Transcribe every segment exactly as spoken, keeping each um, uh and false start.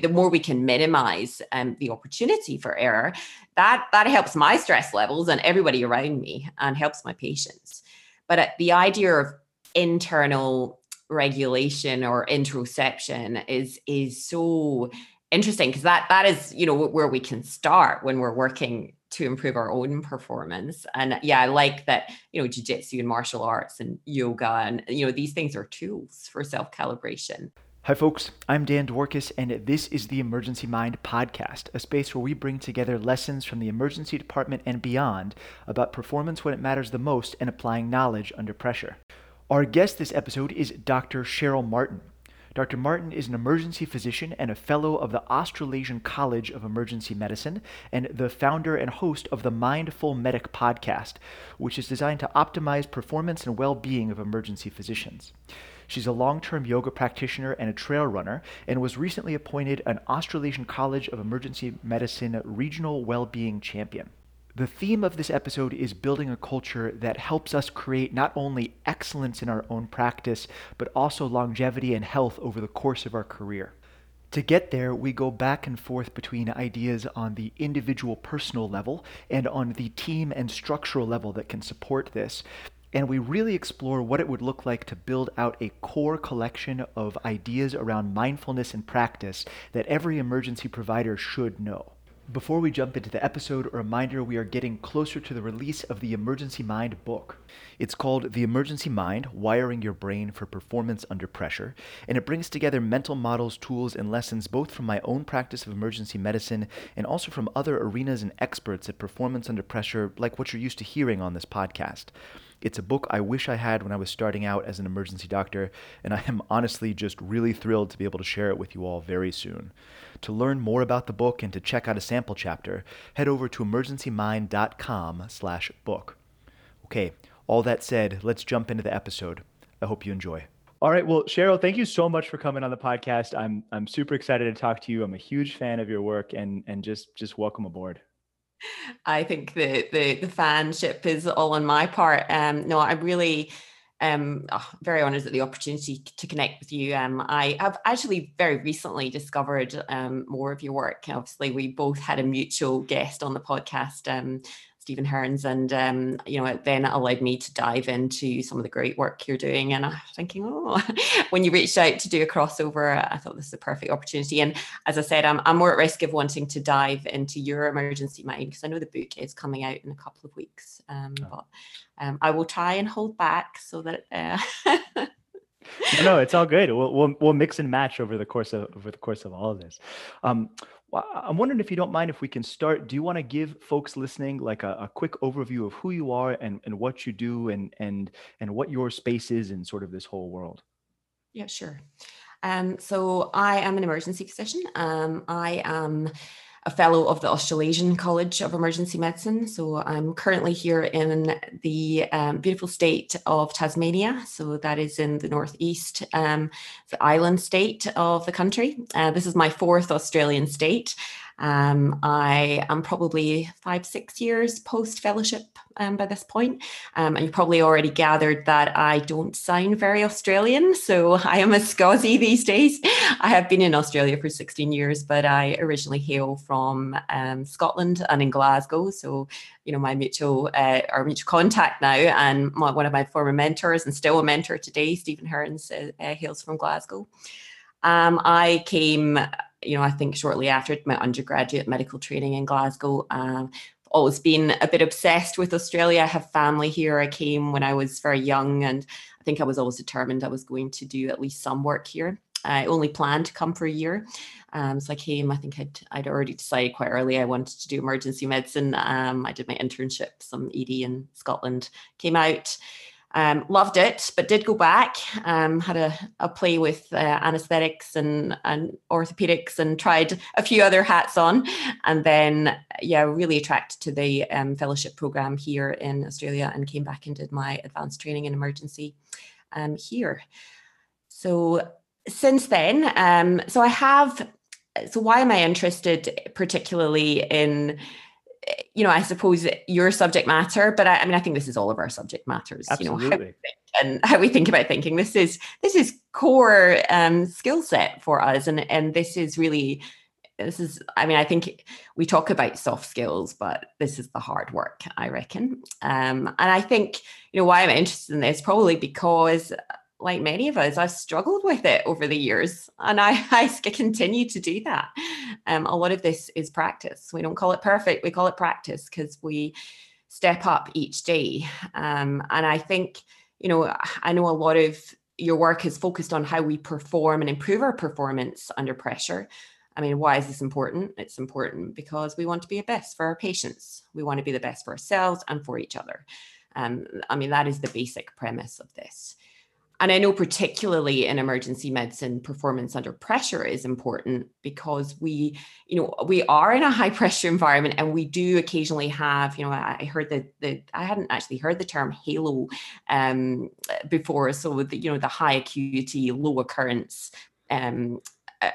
the more we can minimize um, the opportunity for error, that, that helps my stress levels and everybody around me and helps my patients. But uh, the idea of internal regulation or introception is, is so interesting, because that, that is, you know, where we can start when we're working to improve our own performance. And yeah, I like that, you know, jiu-jitsu and martial arts and yoga and, you know, these things are tools for self-calibration. Hi folks, I'm Dan Dworkis, and this is the Emergency Mind Podcast, a space where we bring together lessons from the emergency department and beyond about performance when it matters the most and applying knowledge under pressure. Our guest this episode is Doctor Cheryl Martin. Doctor Martin is an emergency physician and a fellow of the Australasian College of Emergency Medicine and the founder and host of the Mindful Medic Podcast, which is designed to optimize performance and well-being of emergency physicians. She's a long-term yoga practitioner and a trail runner, and was recently appointed an Australasian College of Emergency Medicine Regional Wellbeing Champion. The theme of this episode is building a culture that helps us create not only excellence in our own practice, but also longevity and health over the course of our career. To get there, we go back and forth between ideas on the individual personal level and on the team and structural level that can support this. And we really explore what it would look like to build out a core collection of ideas around mindfulness and practice that every emergency provider should know. Before we jump into the episode, a reminder we are getting closer to the release of the Emergency Mind book. It's called The Emergency Mind: Wiring Your Brain for Performance Under Pressure, and it brings together mental models, tools, and lessons both from my own practice of emergency medicine and also from other arenas and experts at performance under pressure, like what you're used to hearing on this podcast. It's a book I wish I had when I was starting out as an emergency doctor, and I am honestly just really thrilled to be able to share it with you all very soon. To learn more about the book and to check out a sample chapter, head over to emergency mind dot com slash book. Okay, all that said, let's jump into the episode. I hope you enjoy. All right, well, Cheryl, thank you so much for coming on the podcast. I'm I'm super excited to talk to you. I'm a huge fan of your work, and and just just welcome aboard. I think the, the the fanship is all on my part. Um, no, I'm really um, oh, very honoured at the opportunity to connect with you. Um, I have actually very recently discovered um, more of your work. Obviously, we both had a mutual guest on the podcast, um, Stephen Hearns, and um, you know, it then allowed me to dive into some of the great work you're doing. And I'm thinking, oh, when you reached out to do a crossover, I thought this is a perfect opportunity. And as I said, I'm, I'm more at risk of wanting to dive into your Emergency Mind, because I know the book is coming out in a couple of weeks. Um, oh. But um, I will try and hold back so that. Uh, no, no, it's all good. We'll, we'll we'll mix and match over the course of over the course of all of this. Um, I'm wondering if you don't mind if we can start. Do you want to give folks listening like a, a quick overview of who you are and, and what you do and and and what your space is in sort of this whole world? Yeah, sure. Um, so I am an emergency physician. Um, I am a fellow of the Australasian College of Emergency Medicine. So I'm currently here in the um, beautiful state of Tasmania. So that is in the northeast, um, the island state of the country. Uh, this is my fourth Australian state. Um, I am probably five, six years post-fellowship um, by this point. Um, and you probably already gathered that I don't sound very Australian. So I am a Scozzy these days. I have been in Australia for sixteen years, but I originally hail from um, Scotland and in Glasgow. So, you know, my mutual, uh, our mutual contact now, and my, one of my former mentors and still a mentor today, Stephen Hearns, uh, uh, hails from Glasgow. Um, I came... you know, I think shortly after my undergraduate medical training in Glasgow. Um, I've always been a bit obsessed with Australia. I have family here. I came when I was very young, and I think I was always determined I was going to do at least some work here. I only planned to come for a year. Um, so I came, I think I'd, I'd already decided quite early I wanted to do emergency medicine. Um, I did my internship, some E D in Scotland, came out. Um, loved it, but did go back, um, had a, a play with uh, anesthetics and, and orthopedics, and tried a few other hats on. And then, yeah, really attracted to the um, fellowship program here in Australia, and came back and did my advanced training in emergency um, here. So since then, um, so I have, so why am I interested particularly in you know, I suppose your subject matter, but I, I mean, I think this is all of our subject matters. Absolutely. You know, how we think and how we think about thinking. This is this is core um, skill set for us, and and this is really this is. I mean, I think we talk about soft skills, but this is the hard work, I reckon. Um, and I think, you know, why I'm interested in this probably because, like many of us, I've struggled with it over the years, and I, I continue to do that. Um, a lot of this is practice. We don't call it perfect. We call it practice because we step up each day. Um, and I think, you know, I know a lot of your work is focused on how we perform and improve our performance under pressure. I mean, why is this important? It's important because we want to be the best for our patients. We want to be the best for ourselves and for each other. Um, I mean, that is the basic premise of this. And I know particularly in emergency medicine, performance under pressure is important because we, you know, we are in a high pressure environment, and we do occasionally have, you know, I heard the, the I hadn't actually heard the term halo um, before. So, with the, you know, the high acuity, low occurrence um, uh,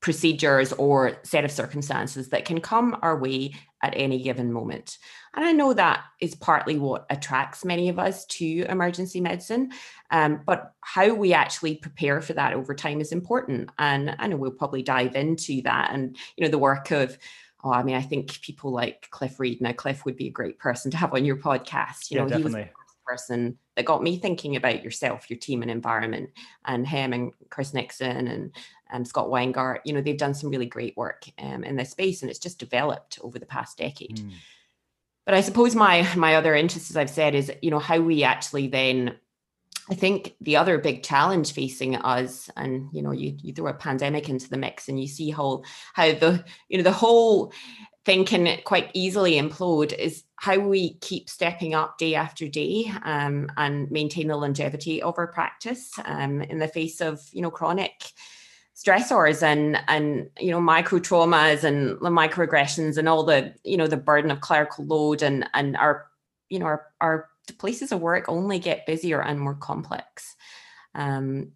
procedures or set of circumstances that can come our way at any given moment. And I know that is partly what attracts many of us to emergency medicine, um, but how we actually prepare for that over time is important. And I know we'll probably dive into that and, you know, the work of, oh, I mean, I think people like Cliff Reid. Now, Cliff would be a great person to have on your podcast. You yeah, know, definitely. He was the person that got me thinking about yourself, your team and environment, and him and Chris Nixon and Um, Scott Weingart. You know, they've done some really great work um, in this space, and it's just developed over the past decade. Mm. But I suppose my my other interest, as I've said, is, you know, how we actually then, I think the other big challenge facing us, and, you know, you, you throw a pandemic into the mix and you see how how the, you know, the whole thing can quite easily implode, is how we keep stepping up day after day um, and maintain the longevity of our practice um, in the face of, you know, chronic stressors and, and, you know, micro traumas and the microaggressions and all the, you know, the burden of clerical load, and, and our, you know, our, our places of work only get busier and more complex. Um,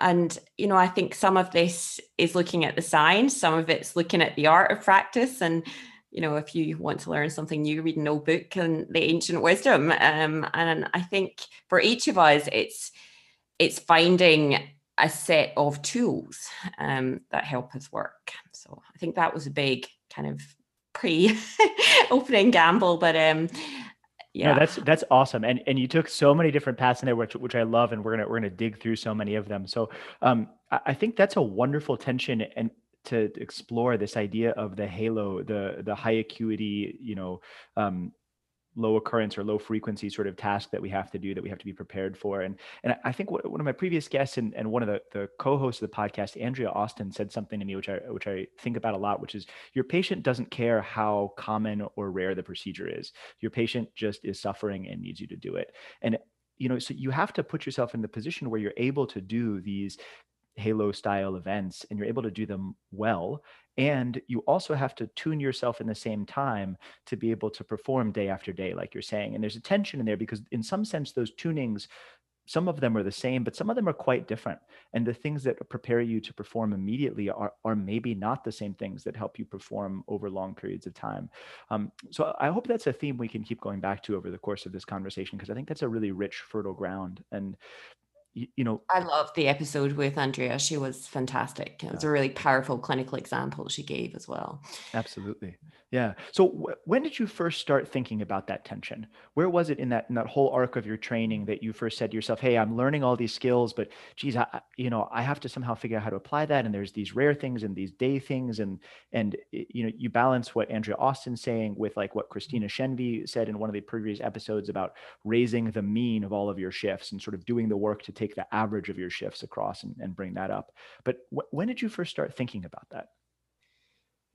and, you know, I think some of this is looking at the science, some of it's looking at the art of practice. And, you know, if you want to learn something new, read an old book and the ancient wisdom. Um, and I think for each of us, it's, it's finding a set of tools um, that help us work. So I think that was a big kind of pre-opening gamble, but um, yeah. No, that's that's awesome, and and you took so many different paths in there, which which I love, and we're gonna we're gonna dig through so many of them. So um, I, I think that's a wonderful tension, and to explore this idea of the halo, the the high acuity, you know, um, low occurrence or low frequency sort of task that we have to do, that we have to be prepared for. And and I think one of my previous guests and, and one of the, the co-hosts of the podcast, Andrea Austin, said something to me, which I which I think about a lot, which is your patient doesn't care how common or rare the procedure is. Your patient just is suffering and needs you to do it. And, you know, so you have to put yourself in the position where you're able to do these halo style events, and you're able to do them well. And you also have to tune yourself in the same time to be able to perform day after day, like you're saying. And there's a tension in there because in some sense, those tunings, some of them are the same, but some of them are quite different. And the things that prepare you to perform immediately are, are maybe not the same things that help you perform over long periods of time. Um, so I hope that's a theme we can keep going back to over the course of this conversation, because I think that's a really rich, fertile ground. And you know, I love the episode with Andrea. She was fantastic. It was a really powerful clinical example she gave as well. Absolutely. Yeah. So w- when did you first start thinking about that tension? Where was it in that in that whole arc of your training that you first said to yourself, hey, I'm learning all these skills, but geez, I, you know, I have to somehow figure out how to apply that. And there's these rare things and these day things. And, and you know, you balance what Andrea Austin's saying with like what Christina Shenby said in one of the previous episodes about raising the mean of all of your shifts and sort of doing the work to take the average of your shifts across and, and bring that up. But wh- when did you first start thinking about that?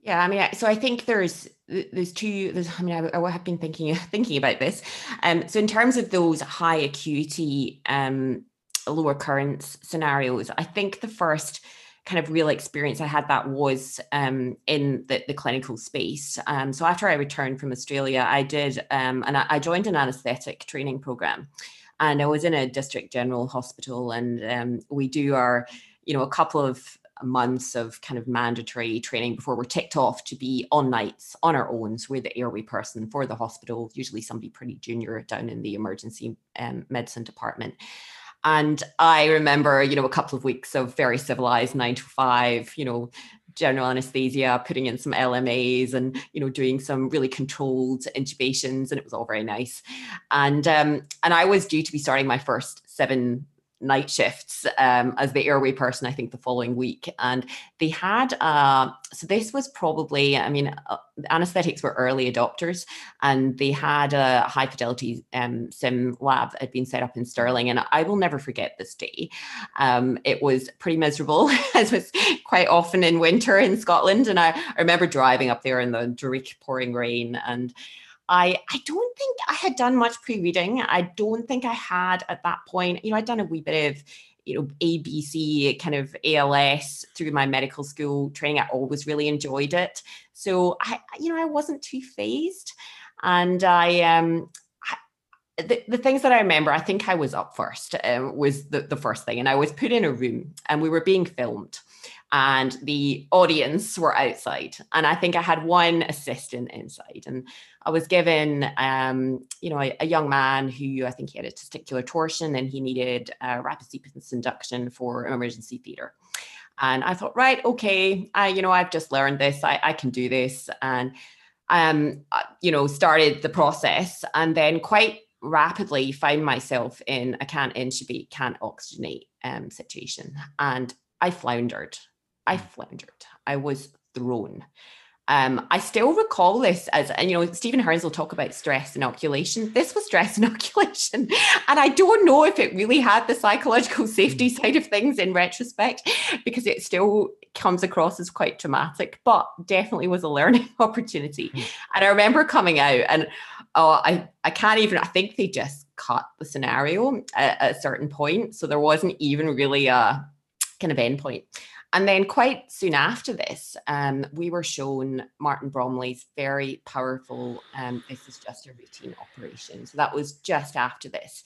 Yeah, I mean, so I think there's there's two. There's, I mean, I, I have been thinking thinking about this. Um, so in terms of those high acuity, um, low occurrence scenarios, I think the first kind of real experience I had that was um, in the, the clinical space. Um, so after I returned from Australia, I did, um, and I, I joined an anaesthetic training program. And I was in a district general hospital, and um, we do our, you know, a couple of months of kind of mandatory training before we're ticked off to be on nights on our own. So we're the airway person for the hospital, usually somebody pretty junior down in the emergency um, medicine department. And I remember, you know, a couple of weeks of very civilized nine to five, you know, general anesthesia, putting in some L M As and, you know, doing some really controlled intubations, and it was all very nice. And um, and I was due to be starting my first seven night shifts um, as the airway person, I think the following week. And they had, uh, so this was probably, I mean, uh, anesthetics were early adopters, and they had a high fidelity um, sim lab that had been set up in Stirling. And I will never forget this day. Um, it was pretty miserable, as was quite often in winter in Scotland. And I, I remember driving up there in the dreary pouring rain, and I, I don't think I had done much pre-reading. I don't think I had at that point, you know, I'd done a wee bit of, you know, A B C kind of A L S through my medical school training. I always really enjoyed it. So I, you know, I wasn't too phased. And I, um, I, the, the things that I remember, I think I was up first, um, was the, the first thing. And I was put in a room and we were being filmed, and the audience were outside. And I think I had one assistant inside, and I was given, um, you know, a, a young man who I think he had a testicular torsion and he needed uh, rapid sequence induction for emergency theatre. And I thought, right, okay, I, you know, I've just learned this, I, I can do this. And, um, I, you know, started the process, and then quite rapidly found myself in a can't intubate, can't oxygenate um, situation. And I floundered. I floundered. I was thrown. Um, I still recall this as, and you know, Stephen Hearns will talk about stress inoculation. This was stress inoculation. And I don't know if it really had the psychological safety side of things in retrospect, because it still comes across as quite traumatic, but definitely was a learning opportunity. And I remember coming out and oh, I, I can't even, I think they just cut the scenario at, at a certain point. So there wasn't even really a kind of end point. And then quite soon after this, um, we were shown Martin Bromley's very powerful, um, this is just a routine operation. So that was just after this.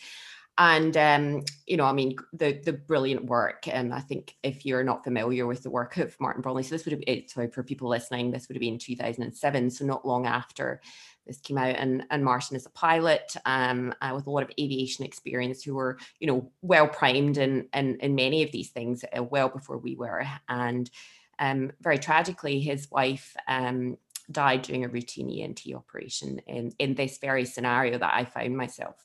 And, um, you know, I mean, the the brilliant work. And I think if you're not familiar with the work of Martin Bromley, so this would have been, sorry, for people listening, this would have been two thousand seven. So not long after this came out. And, and Martin is a pilot um, uh, with a lot of aviation experience who were, you know, well primed in, in, in many of these things uh, well before we were. And um, very tragically, his wife um, died during a routine E N T operation in, in this very scenario that I found myself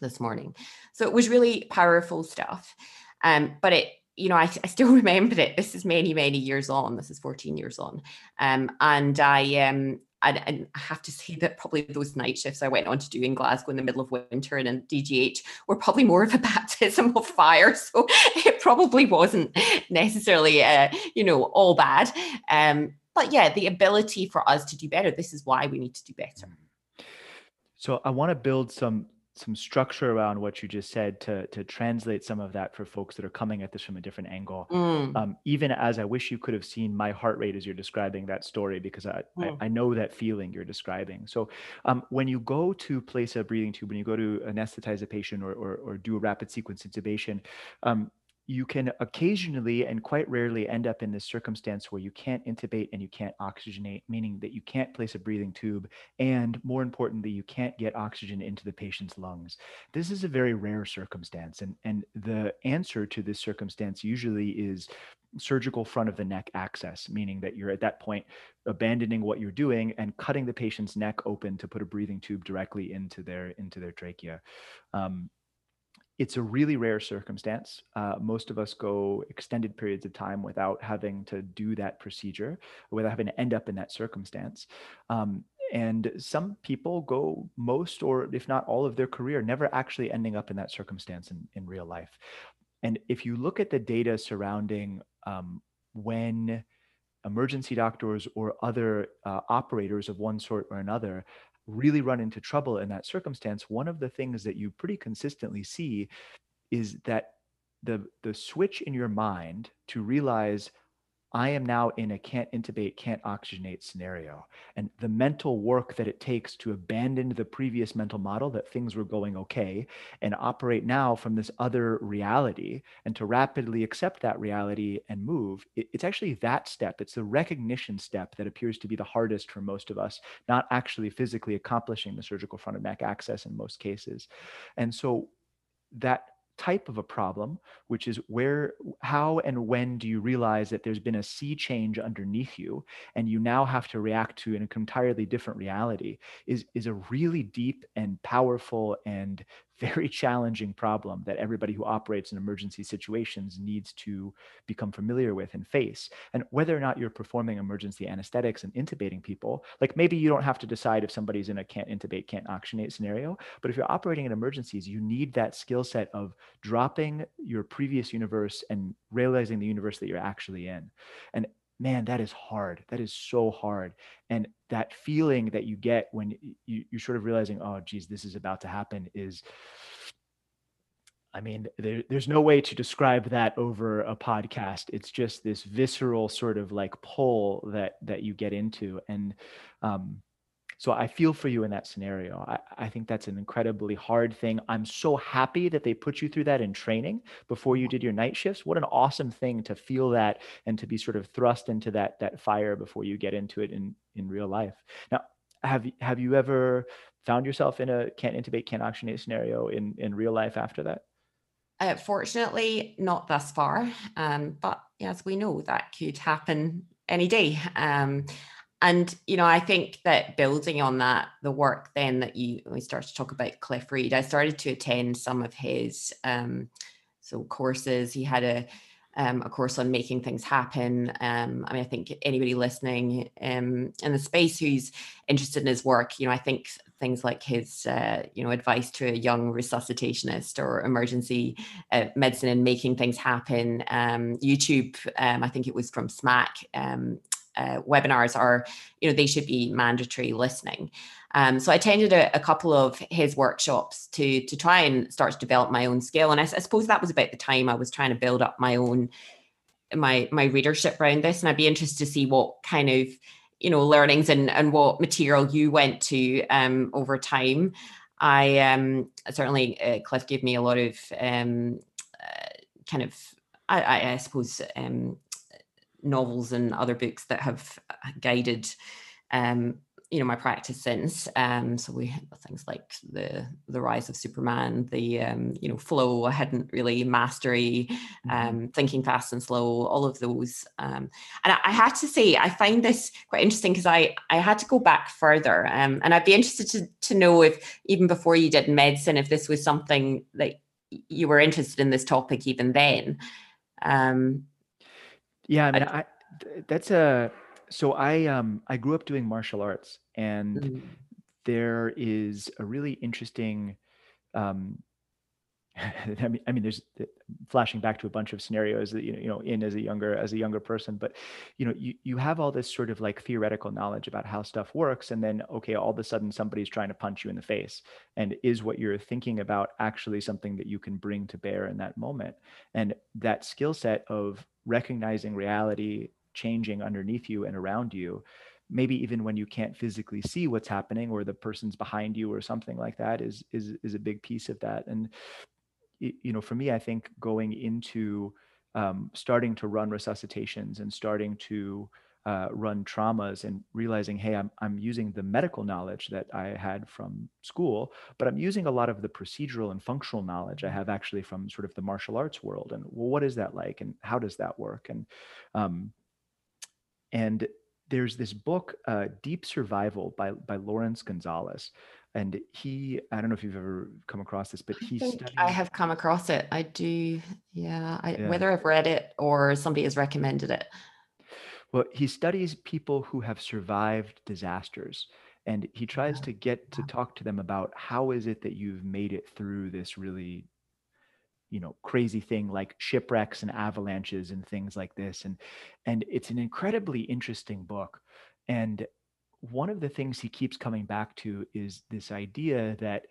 this morning. So it was really powerful stuff. Um, but it, you know, I, I still remembered it. This is many, many years on. This is fourteen years on. Um, and I, um, and, and I have to say that probably those night shifts I went on to do in Glasgow in the middle of winter and in D G H were probably more of a baptism of fire. So it probably wasn't necessarily, uh, you know, all bad. Um, but yeah, the ability for us to do better. This is why we need to do better. So I want to build some some structure around what you just said to, to translate some of that for folks that are coming at this from a different angle. Mm. Um, even as I wish you could have seen my heart rate as you're describing that story, because I, mm. I, I know that feeling you're describing. So um, when you go to place a breathing tube, when you go to anesthetize a patient or, or, or do a rapid sequence intubation, um, you can occasionally and quite rarely end up in this circumstance where you can't intubate and you can't oxygenate, meaning that you can't place a breathing tube, and more importantly, you can't get oxygen into the patient's lungs. This is a very rare circumstance, and, and the answer to this circumstance usually is surgical front of the neck access, meaning that you're at that point abandoning what you're doing and cutting the patient's neck open to put a breathing tube directly into their, into their trachea. Um, It's a really rare circumstance. Uh, most of us go extended periods of time without having to do that procedure, without having to end up in that circumstance. Um, and some people go most, or if not all of their career, never actually ending up in that circumstance in, in real life. And if you look at the data surrounding um, when emergency doctors or other uh, operators of one sort or another really run into trouble in that circumstance, one of the things that you pretty consistently see is that the the switch in your mind to realize I am now in a can't intubate, can't oxygenate scenario. And the mental work that it takes to abandon the previous mental model that things were going okay and operate now from this other reality and to rapidly accept that reality and move, it, it's actually that step. It's the recognition step that appears to be the hardest for most of us, not actually physically accomplishing the surgical front of neck access in most cases. And so that type of a problem, which is where, how and when do you realize that there's been a sea change underneath you and you now have to react to an entirely different reality, is, is a really deep and powerful and very challenging problem that everybody who operates in emergency situations needs to become familiar with and face. And whether or not you're performing emergency anesthetics and intubating people, like maybe you don't have to decide if somebody's in a can't intubate, can't oxygenate scenario, but if you're operating in emergencies, you need that skill set of dropping your previous universe and realizing the universe that you're actually in. And man, that is hard. That is so hard. And that feeling that you get when you, you're sort of realizing, oh, geez, this is about to happen is, I mean, there, there's no way to describe that over a podcast. It's just this visceral sort of like pull that that you get into. And um, so I feel for you in that scenario. I, I think that's an incredibly hard thing. I'm so happy that they put you through that in training before you did your night shifts. What an awesome thing to feel that and to be sort of thrust into that that fire before you get into it in, in real life. Now, have, have you ever found yourself in a can't intubate, can't oxygenate scenario in, in real life after that? Uh, fortunately, not thus far. Um, but as we know, that could happen any day. Um, And, you know, I think that building on that, the work then that you, we start to talk about Cliff Reid, I started to attend some of his um, so courses. He had a, um, a course on making things happen. Um, I mean, I think anybody listening um, in the space who's interested in his work, you know, I think things like his, uh, you know, advice to a young resuscitationist or emergency uh, medicine and making things happen. Um, YouTube, um, I think it was from SMAC, um, Uh, webinars are, you know, they should be mandatory listening. Um, so I attended a, a couple of his workshops to to try and start to develop my own skill. And I, I suppose that was about the time I was trying to build up my own, my my readership around this. And I'd be interested to see what kind of, you know, learnings and, and what material you went to um, over time. I um, certainly, uh, Cliff gave me a lot of um, uh, kind of, I, I, I suppose, um, novels and other books that have guided um you know my practice since. Um so we had things like the the rise of Superman, the um you know flow, I hadn't really mastery, um mm-hmm. thinking fast and slow, all of those. Um and I, I had to say I find this quite interesting because I I had to go back further, um and I'd be interested to to know if even before you did medicine, if this was something that you were interested in, this topic even then. um Yeah, I mean, I, that's a, so I, um, I grew up doing martial arts, and mm-hmm. there is a really interesting, um, I mean, I mean, there's flashing back to a bunch of scenarios that, you know, in as a younger, as a younger person, but, you know, you, you have all this sort of like theoretical knowledge about how stuff works. And then, okay, all of a sudden somebody's trying to punch you in the face, and is what you're thinking about actually something that you can bring to bear in that moment? And that skill set of recognizing reality changing underneath you and around you, maybe even when you can't physically see what's happening or the person's behind you or something like that, is, is, is a big piece of that. And you know, for me, I think going into um, starting to run resuscitations and starting to uh, run traumas and realizing, hey, I'm I'm using the medical knowledge that I had from school, but I'm using a lot of the procedural and functional knowledge I have actually from sort of the martial arts world. And well, what is that like, and how does that work? And um, and there's this book, uh, Deep Survival by by Lawrence Gonzalez. And he, I don't know if you've ever come across this, but he studied. I have come across it. I do. Yeah, I, yeah. Whether I've read it or somebody has recommended it. Well, he studies people who have survived disasters, and he tries yeah. to get to yeah. talk to them about how is it that you've made it through this really, you know, crazy thing like shipwrecks and avalanches and things like this. And, and it's an incredibly interesting book. And one of the things he keeps coming back to is this idea that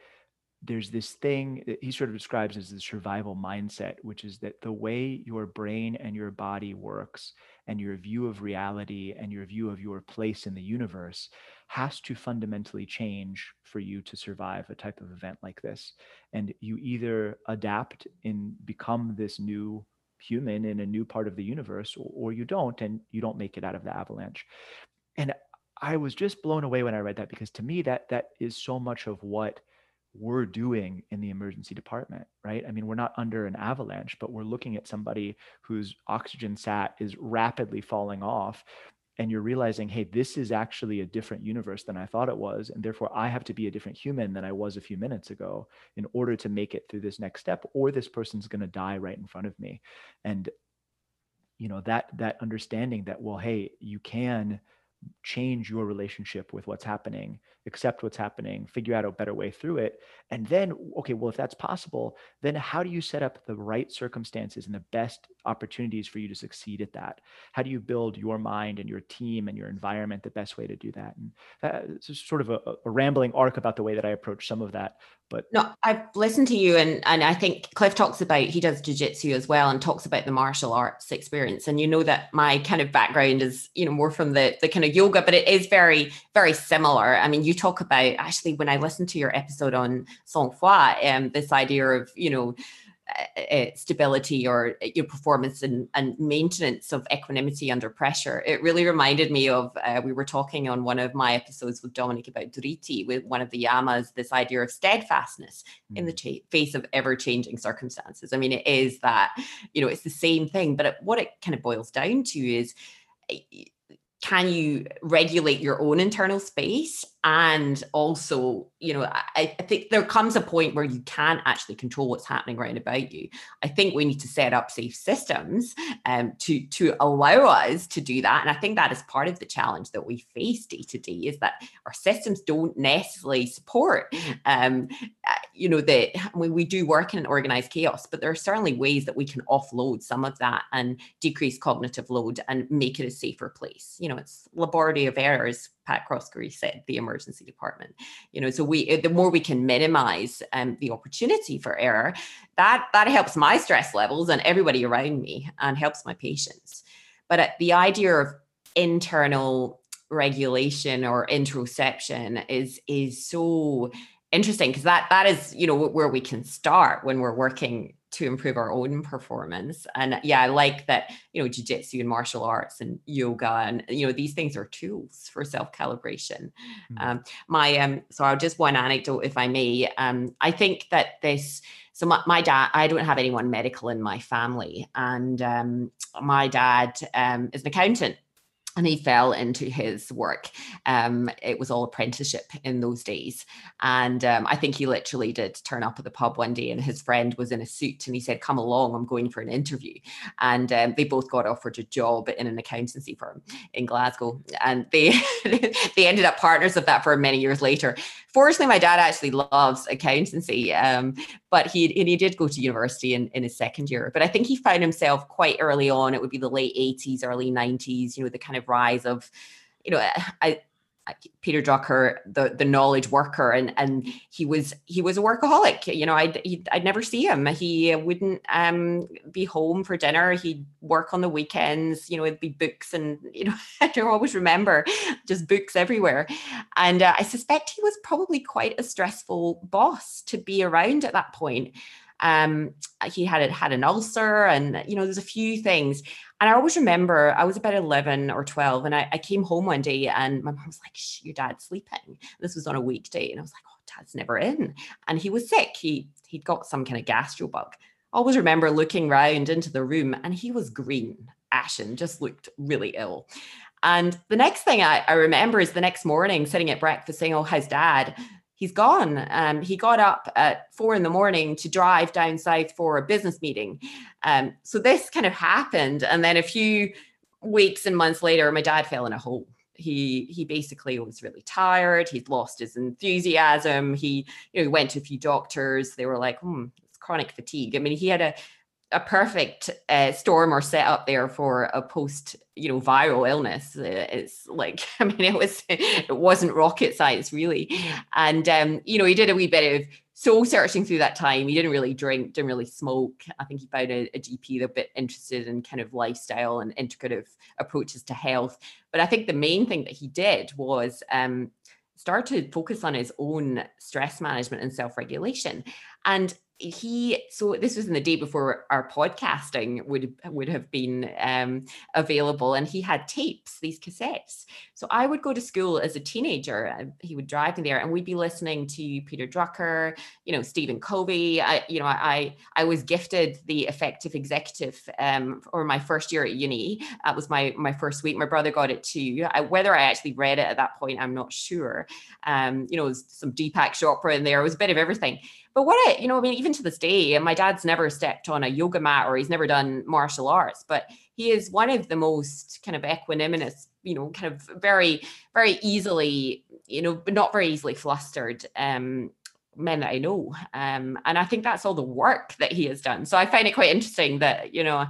there's this thing that he sort of describes as the survival mindset, which is that the way your brain and your body works and your view of reality and your view of your place in the universe has to fundamentally change for you to survive a type of event like this. And you either adapt and become this new human in a new part of the universe, or, or you don't, and you don't make it out of the avalanche. And I was just blown away when I read that, because to me, that that is so much of what we're doing in the emergency department, right? I mean, we're not under an avalanche, but we're looking at somebody whose oxygen sat is rapidly falling off. And you're realizing, hey, this is actually a different universe than I thought it was. And therefore, I have to be a different human than I was a few minutes ago in order to make it through this next step, or this person's going to die right in front of me. And, you know, that that understanding that, well, hey, you can change your relationship with what's happening, accept what's happening, figure out a better way through it. And then, okay, well, if that's possible, then how do you set up the right circumstances and the best opportunities for you to succeed at that? How do you build your mind and your team and your environment the best way to do that? And that's just sort of a, a rambling arc about the way that I approach some of that. But no, I've listened to you, and and I think Cliff talks about, he does jiu-jitsu as well, and talks about the martial arts experience. And you know that my kind of background is, you know, more from the the kind of yoga, but it is very, very similar. I mean, you talk about, actually, when I listened to your episode on sang-froid, um, this idea of, you know, Uh, stability or your performance and, and maintenance of equanimity under pressure. It really reminded me of, uh, we were talking on one of my episodes with Dominic about Duriti, with one of the yamas, this idea of steadfastness mm. in the cha- face of ever-changing circumstances. I mean, it is that, you know, it's the same thing, but it, what it kind of boils down to is, can you regulate your own internal space? And also, you know, I, I think there comes a point where you can't actually control what's happening right about you. I think we need to set up safe systems um, to, to allow us to do that. And I think that is part of the challenge that we face day to day, is that our systems don't necessarily support, um, you know, that we, we do work in an organized chaos, but there are certainly ways that we can offload some of that and decrease cognitive load and make it a safer place. You know, it's laboratory of errors. Pat Crosskey said, the emergency department, you know, so we, the more we can minimize um, the opportunity for error, that, that helps my stress levels and everybody around me and helps my patients. But uh, the idea of internal regulation or introception is, is so interesting, because that, that is, you know, where we can start when we're working to improve our own performance. And yeah, I like that, you know, jiu-jitsu and martial arts and yoga and, you know, these things are tools for self-calibration. Mm-hmm. Um, my, um, so I'll just one anecdote, if I may. Um, I think that this, so my, my dad, I don't have anyone medical in my family. And um, my dad um, is an accountant. And he fell into his work. Um, it was all apprenticeship in those days. And um, I think he literally did turn up at the pub one day, and his friend was in a suit, and he said, come along, I'm going for an interview. And um, they both got offered a job in an accountancy firm in Glasgow. And they they ended up partners of that firm many years later. Fortunately, my dad actually loves accountancy, um, but he and he did go to university in, in his second year. But I think he found himself quite early on. It would be the late eighties, early nineties, you know, the kind of rise of, you know, I, I, Peter Drucker, the the knowledge worker, and and he was he was a workaholic. You know, I'd he'd, I'd never see him. He wouldn't um, be home for dinner. He'd work on the weekends. You know, it'd be books, and you know, I don't always remember, just books everywhere. And uh, I suspect he was probably quite a stressful boss to be around at that point. Um, he had had an ulcer, and you know, there's a few things. And I always remember I was about eleven or twelve, and I, I came home one day, and my mom was like, shh, your dad's sleeping. This was on a weekday. And I was like, oh, dad's never in. And he was sick. He, he'd got some kind of gastro bug. I always remember looking round into the room, and he was green, ashen, just looked really ill. And the next thing I, I remember is the next morning sitting at breakfast saying, oh, how's dad? He's gone. Um, he got up at four in the morning to drive down south for a business meeting. Um, so this kind of happened. And then a few weeks and months later, my dad fell in a hole. He he basically was really tired. He'd lost his enthusiasm. He, you know, he went to a few doctors. They were like, hmm, it's chronic fatigue. I mean, he had a a perfect uh, storm or set up there for a post, you know, viral illness. It's like, I mean, it was, it wasn't rocket science really. And, um, you know, he did a wee bit of soul searching through that time. He didn't really drink, didn't really smoke. I think he found a, a G P that a bit interested in kind of lifestyle and integrative approaches to health. But I think the main thing that he did was um, start to focus on his own stress management and self-regulation. And he, so this was in the day before our podcasting would would have been um, available, and he had tapes, these cassettes. So I would go to school as a teenager. He would drive me there, and we'd be listening to Peter Drucker, you know, Stephen Covey. I, you know, I I was gifted The Effective Executive um, or my first year at uni. That was my my first week. My brother got it too. I, whether I actually read it at that point, I'm not sure. Um, you know, there was some Deepak Chopra in there. It was a bit of everything. But what it, you know, I mean, even to this day, and my dad's never stepped on a yoga mat or he's never done martial arts, but he is one of the most kind of equanimous, you know, kind of very, very easily, you know, but not very easily flustered um, men that I know. Um, and I think that's all the work that he has done. So I find it quite interesting that, you know,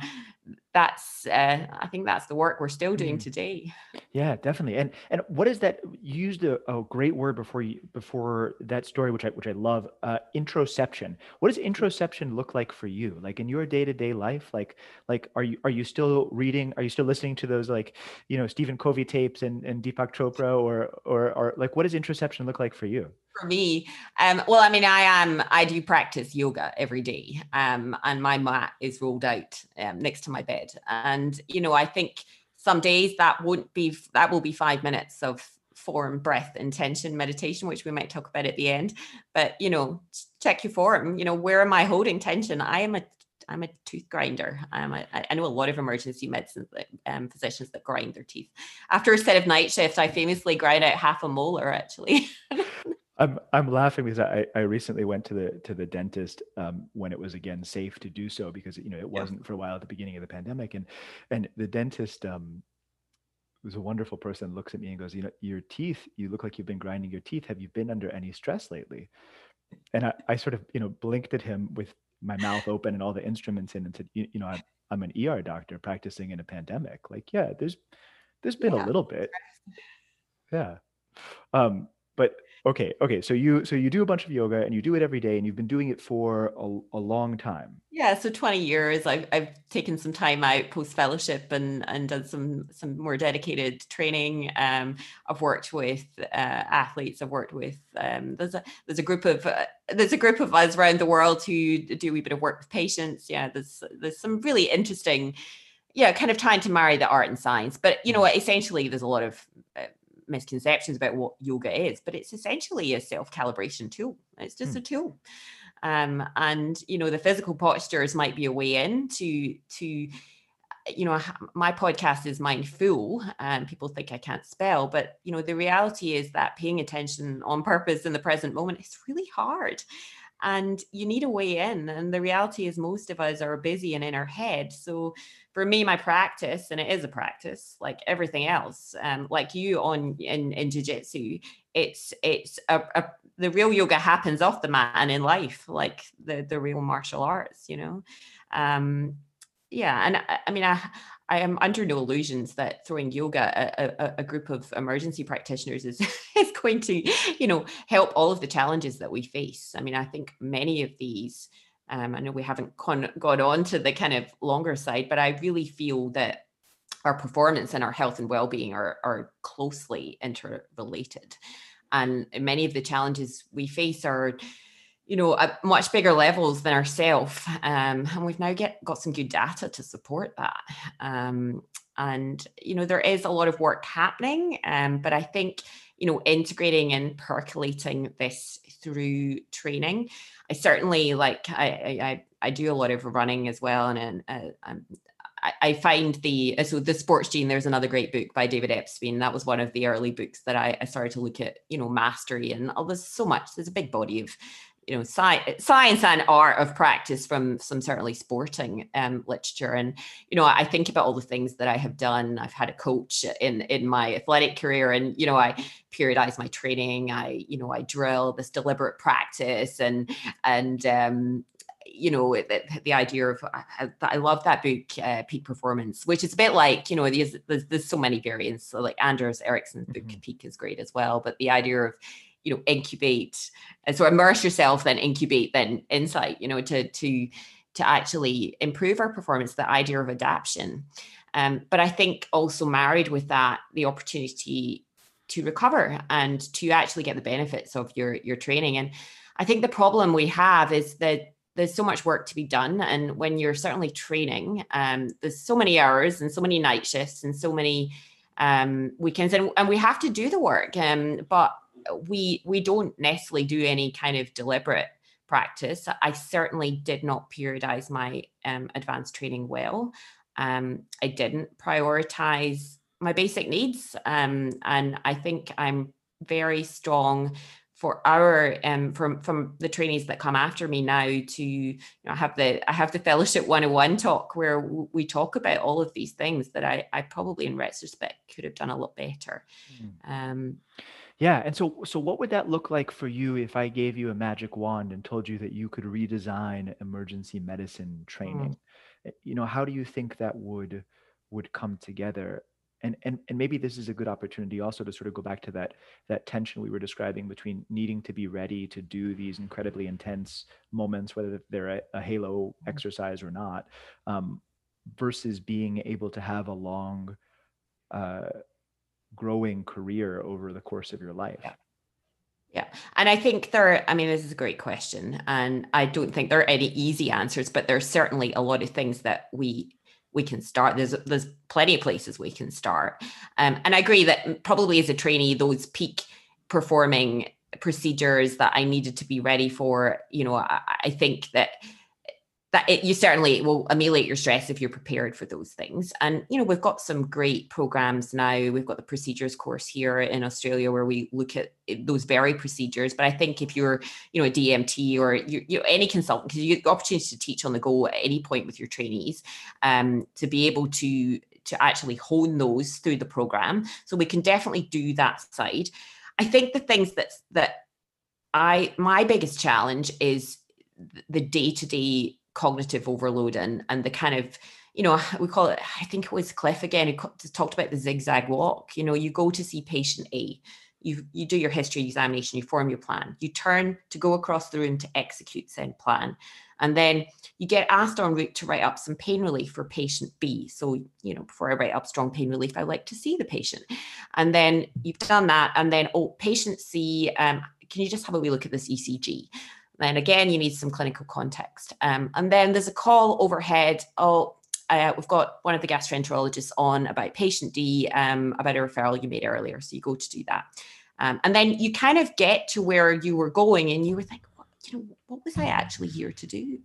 that's, uh, I think that's the work we're still doing mm. today. Yeah, definitely. And and what is that? You used a, a great word before you, before that story, which I which I love. Uh, introception. What does introception look like for you? Like in your day to day life, like like are you are you still reading? Are you still listening to those, like, you know, Stephen Covey tapes and, and Deepak Chopra, or or or like what does introception look like for you? For me, um, well, I mean, I am I do practice yoga every day, um, and my mat is rolled out um, next to my bed. And, you know, I think some days that won't be, that will be five minutes of form, breath, intention, meditation, which we might talk about at the end. But, you know, check your form, you know, where am I holding tension? I am a, I'm a tooth grinder. I'm a, I know a lot of emergency medicine um, physicians that grind their teeth. After a set of night shifts, I famously grind out half a molar, actually. I'm I'm laughing because I, I recently went to the to the dentist um, when it was again safe to do so, because, you know, it wasn't for a while at the beginning of the pandemic, and and the dentist um, was a wonderful person, looks at me and goes, you know, your teeth, you look like you've been grinding your teeth. Have you been under any stress lately? And I, I sort of, you know, blinked at him with my mouth open and all the instruments in, and said, you, you know, I'm I'm an E R doctor practicing in a pandemic. Like, yeah, there's there's been yeah. a little bit, yeah, um, but. Okay. Okay. So you, so you do a bunch of yoga and you do it every day, and you've been doing it for a, a long time. Yeah. So twenty years, I've, I've taken some time out post fellowship and, and done some, some more dedicated training. Um, I've worked with, uh, athletes. I've worked with, um, there's a, there's a group of, uh, there's a group of us around the world who do a wee bit of work with patients. Yeah. There's, there's some really interesting, yeah, kind of trying to marry the art and science, but, you know, essentially there's a lot of, uh, misconceptions about what yoga is, but it's essentially a self-calibration tool. It's just mm. a tool. Um, and, you know, the physical postures might be a way in to, to, you know, my podcast is Mindful, and people think I can't spell, but, you know, the reality is that paying attention on purpose in the present moment is really hard, and you need a way in. And the reality is most of us are busy and in our head. So for me, my practice, and it is a practice like everything else, um, like you on in, in jiu-jitsu, it's it's a, a, the real yoga happens off the mat and in life, like the, the real martial arts, you know? Um, yeah. And I, I mean, I, I am under no illusions that throwing yoga at a, a group of emergency practitioners is, is going to, you know, help all of the challenges that we face. I mean, I think many of these, um, I know we haven't con- gone on to the kind of longer side, but I really feel that our performance and our health and well-being are, are closely interrelated. And many of the challenges we face are, you know, at much bigger levels than ourselves. Um, and we've now get, got some good data to support that. Um, and, you know, there is a lot of work happening, um, but I think, you know, integrating and percolating this through training. I certainly, like, I I, I do a lot of running as well. And uh, I'm, I find the, so The Sports Gene, there's another great book by David Epstein. That was one of the early books that I, I started to look at, you know, mastery and all. There's so much, there's a big body of, you know, sci- science and art of practice from some certainly sporting um, literature. And, you know, I think about all the things that I have done. I've had a coach in, in my athletic career, and, you know, I periodize my training. I, you know, I drill this deliberate practice, and, and, um, you know, the, the idea of, I, I love that book, uh, Peak Performance, which is a bit like, you know, there's, there's, there's so many variants. So like Anders Ericsson's book, mm-hmm. Peak, is great as well. But the idea of, you know, incubate, and so immerse yourself, then incubate, then insight, you know, to to to actually improve our performance, the idea of adaptation. Um, but I think also married with that, the opportunity to recover and to actually get the benefits of your, your training. And I think the problem we have is that there's so much work to be done. And when you're certainly training, um, there's so many hours and so many night shifts and so many um, weekends, and, and we have to do the work. Um, but we we don't necessarily do any kind of deliberate practice. I certainly did not periodize my um, advanced training well. Um, I didn't prioritize my basic needs. Um, and I think I'm very strong for our, um, from, from the trainees that come after me now to, you know, I have the, I have the Fellowship one oh one talk where w- we talk about all of these things that I, I probably in retrospect could have done a lot better. Mm. Um, yeah. And so, so what would that look like for you if I gave you a magic wand and told you that you could redesign emergency medicine training? Mm. You know, how do you think that would, would come together? And, and and maybe this is a good opportunity also to sort of go back to that that tension we were describing between needing to be ready to do these incredibly intense moments, whether they're a, a halo exercise or not, um, versus being able to have a long, uh, growing career over the course of your life. Yeah. Yeah. And I think there, I mean, this is a great question. And I don't think there are any easy answers, but there's certainly a lot of things that we we can start. There's there's plenty of places we can start. Um, and I agree that probably as a trainee, those peak performing procedures that I needed to be ready for, you know, I, I think that that it, you certainly will ameliorate your stress if you're prepared for those things. And, you know, we've got some great programs now. We've got the procedures course here in Australia where we look at those very procedures. But I think if you're, you know, a D M T or you, you know, any consultant, because you get the opportunity to teach on the go at any point with your trainees, um, to be able to, to actually hone those through the program. So we can definitely do that side. I think the things that, that I, my biggest challenge is the day-to-day cognitive overload and, and the kind of, you know, we call it, I think it was Cliff again, who talked about the zigzag walk. You know, you go to see patient A, you, you do your history examination, you form your plan, you turn to go across the room to execute said plan. And then you get asked en route to write up some pain relief for patient B. So, you know, before I write up strong pain relief, I like to see the patient. And then you've done that. And then, oh, patient C, um, can you just have a wee look at this E C G? Then again, you need some clinical context. Um, and then there's a call overhead. Oh, uh, we've got one of the gastroenterologists on about patient D, um, about a referral you made earlier. So you go to do that. Um, and then you kind of get to where you were going and you were thinking, well, you know, what was I actually here to do?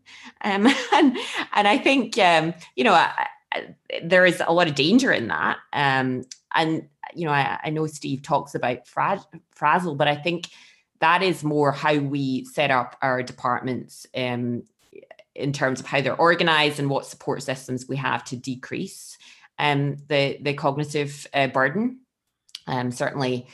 Um, and, and I think, um, you know, I, I, there is a lot of danger in that. Um, and, you know, I, I know Steve talks about fra- frazzle, but I think that is more how we set up our departments um, in terms of how they're organized and what support systems we have to decrease um, the, the cognitive uh, burden. Um, certainly,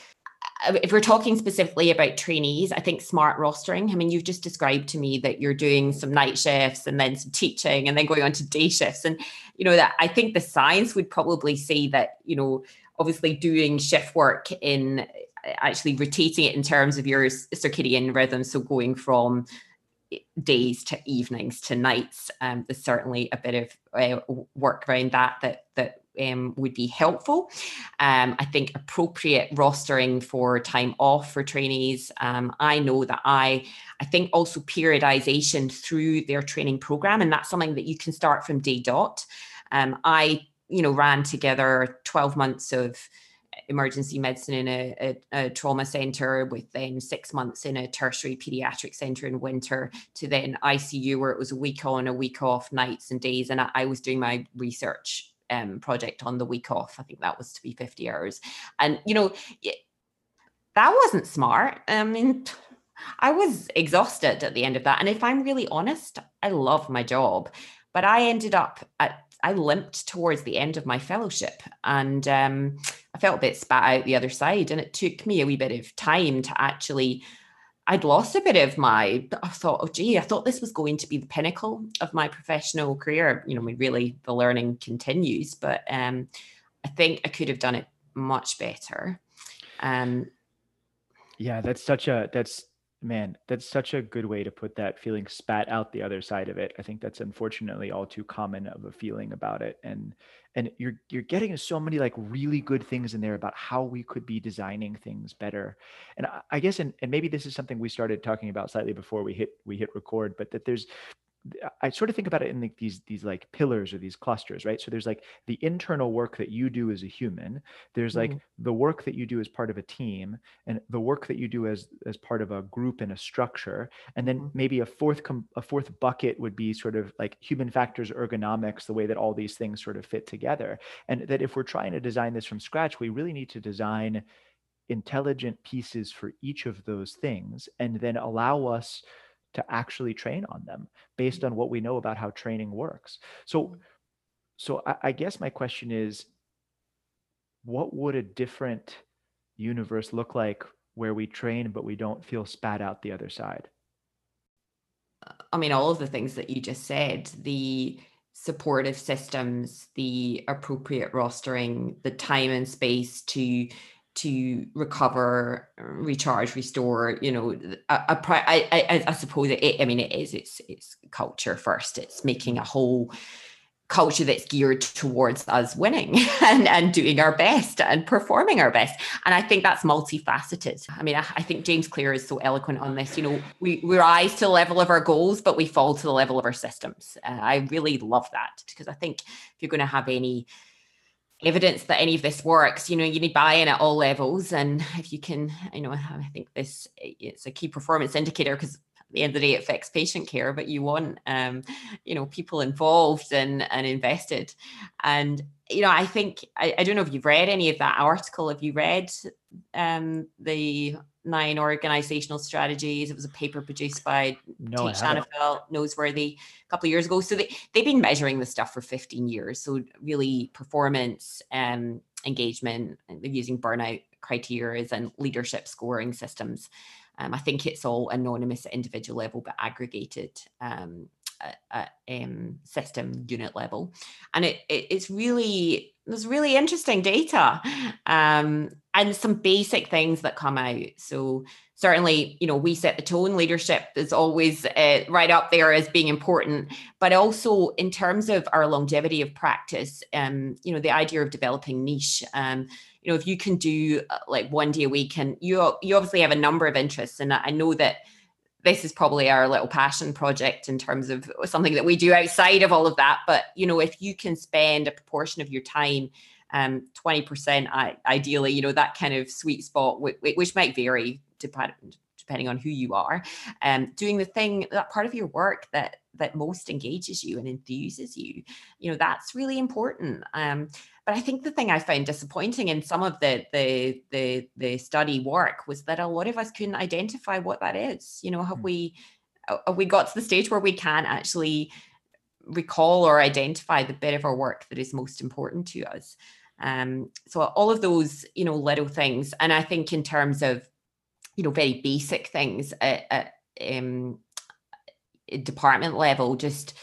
if we're talking specifically about trainees, I think smart rostering. I mean, you've just described to me that you're doing some night shifts and then some teaching and then going on to day shifts. And, you know, that I think the science would probably say that, you know, obviously doing shift work in actually rotating it in terms of your circadian rhythm, so going from days to evenings to nights, um, there's certainly a bit of uh, work around that that that um, would be helpful. Um, I think appropriate rostering for time off for trainees. Um, I know that I, I think also periodization through their training program, and that's something that you can start from day dot. Um, I, you know, ran together twelve months of emergency medicine in a, a, a trauma centre, with then six months in a tertiary paediatric centre in winter, to then I C U where it was a week on, a week off, nights and days. And I, I was doing my research um, project on the week off. I think that was to be fifty hours. And, you know, that wasn't smart. I mean, I was exhausted at the end of that. And if I'm really honest, I love my job, but I ended up at I limped towards the end of my fellowship, and um, I felt a bit spat out the other side. And it took me a wee bit of time to actually, I'd lost a bit of my, I thought, oh, gee, I thought this was going to be the pinnacle of my professional career. You know, I mean, really the learning continues, but um, I think I could have done it much better. Um, Yeah, that's such a, that's, man, that's such a good way to put that, feeling spat out the other side of it. I think that's unfortunately all too common of a feeling about it. And and you're you're getting so many like really good things in there about how we could be designing things better. And I, I guess, and, and maybe this is something we started talking about slightly before we hit we hit record, but that there's, I sort of think about it in like these, these like pillars or these clusters, right? So there's like the internal work that you do as a human. There's like mm-hmm. the work that you do as part of a team, and the work that you do as, as part of a group and a structure. And then mm-hmm. maybe a fourth, com- a fourth bucket would be sort of like human factors, ergonomics, the way that all these things sort of fit together. And that if we're trying to design this from scratch, we really need to design intelligent pieces for each of those things, and then allow us to actually train on them based on what we know about how training works. So, so I, I guess my question is, what would a different universe look like where we train, but we don't feel spat out the other side? I mean, all of the things that you just said, the supportive systems, the appropriate rostering, the time and space to to recover, recharge, restore, you know, I, I, I, I suppose it, I mean, it is, it's, it's culture first. It's making a whole culture that's geared towards us winning and, and doing our best and performing our best. And I think that's multifaceted. I mean, I, I think James Clear is so eloquent on this. You know, we, we rise to the level of our goals, but we fall to the level of our systems. Uh, I really love that, because I think if you're going to have any evidence that any of this works, you know, you need buy-in at all levels. And if you can, you know, I think this, it's a key performance indicator, because at the end of the day, it affects patient care, but you want, um, you know, people involved and, and invested. And, you know, I think, I, I don't know if you've read any of that article. Have you read um, the nine organizational strategies? It was a paper produced by no, T. Noseworthy a couple of years ago. So they, they've been measuring this stuff for fifteen years. So really performance, um, engagement, they're using burnout criteria and leadership scoring systems. Um, I think it's all anonymous at individual level, but aggregated um, at, at um, system unit level. And it, it it's really, there's really interesting data um, and some basic things that come out. So certainly, you know, we set the tone. Leadership is always uh, right up there as being important, but also in terms of our longevity of practice, um, you know, the idea of developing niche. Um, you know, if you can do like one day a week, and you, you obviously have a number of interests, and I know that this is probably our little passion project in terms of something that we do outside of all of that. But, you know, if you can spend a proportion of your time, um, twenty percent ideally, you know, that kind of sweet spot, which, which might vary depending, depending on who you are, um, doing the thing, that part of your work that, that most engages you and enthuses you, you know, that's really important. Um, but I think the thing I found disappointing in some of the, the, the, the study work was that a lot of us couldn't identify what that is. You know, have mm. we, have we got to the stage where we can't actually recall or identify the bit of our work that is most important to us? Um, so all of those, you know, little things. And I think in terms of, you know, very basic things at, at um, department level, just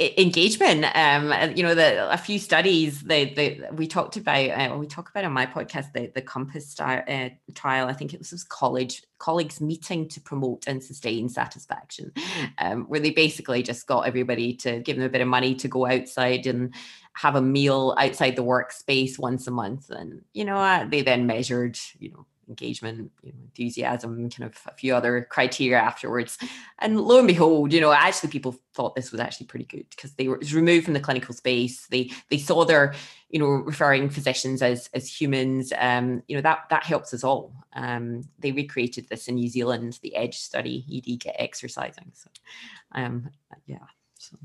engagement, um you know, the a few studies that the, we talked about uh, we talk about on my podcast, the the COMPASS star, uh, trial. I think it was, was college colleagues meeting to promote and sustain satisfaction, um where they basically just got everybody to give them a bit of money to go outside and have a meal outside the workspace once a month. And, you know, uh, they then measured, you know, engagement, you know, enthusiasm, kind of a few other criteria afterwards. And lo and behold, you know, actually people thought this was actually pretty good, because they were, it was removed from the clinical space. They they saw their, you know, referring physicians as as humans. Um, you know, that that helps us all. Um, they recreated this in New Zealand, the EDGE study, E D, get exercising. So, um, yeah. So,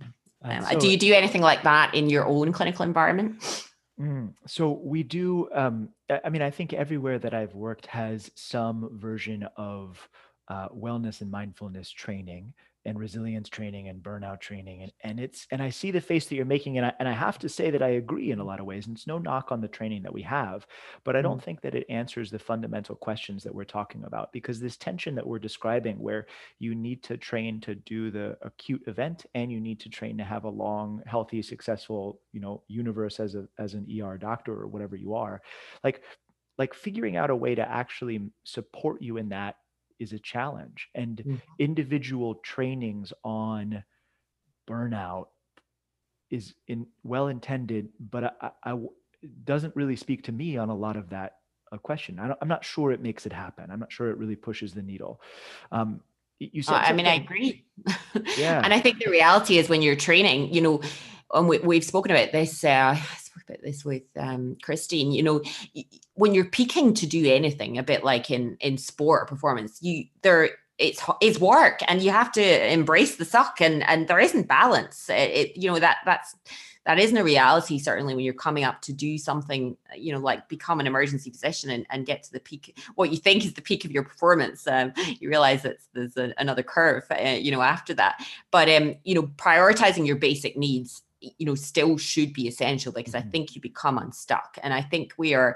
um, so do you do anything like that in your own clinical environment? Mm. So we do, um, I mean, I think everywhere that I've worked has some version of uh, wellness and mindfulness training, and resilience training, and burnout training. And, and it's, and I see the face that you're making, and I, and I have to say that I agree in a lot of ways, and it's no knock on the training that we have, but I don't mm. think that it answers the fundamental questions that we're talking about, because this tension that we're describing, where you need to train to do the acute event, and you need to train to have a long, healthy, successful, you know, universe as a, as an E R doctor or whatever you are, like, like figuring out a way to actually support you in that is a challenge. And mm-hmm. individual trainings on burnout is in well intended, but I, I doesn't really speak to me on a lot of that uh, question. I don't, I'm not sure it makes it happen. I'm not sure it really pushes the needle. Um, you said uh, I mean, I agree. Yeah. And I think the reality is when you're training, you know, and we, we've spoken about this, uh, I spoke about this with um, Christine, you know, when you're peaking to do anything, a bit like in, in sport performance, you there it's it's work, and you have to embrace the suck, and, and there isn't balance. It, it you know, that that's, that isn't a reality, certainly when you're coming up to do something, you know, like become an emergency physician and, and get to the peak, what you think is the peak of your performance. Um, you realize that there's a, another curve, uh, you know, after that. But, um, you know, prioritizing your basic needs, you know, still should be essential, because mm-hmm. I think you become unstuck. And I think we are,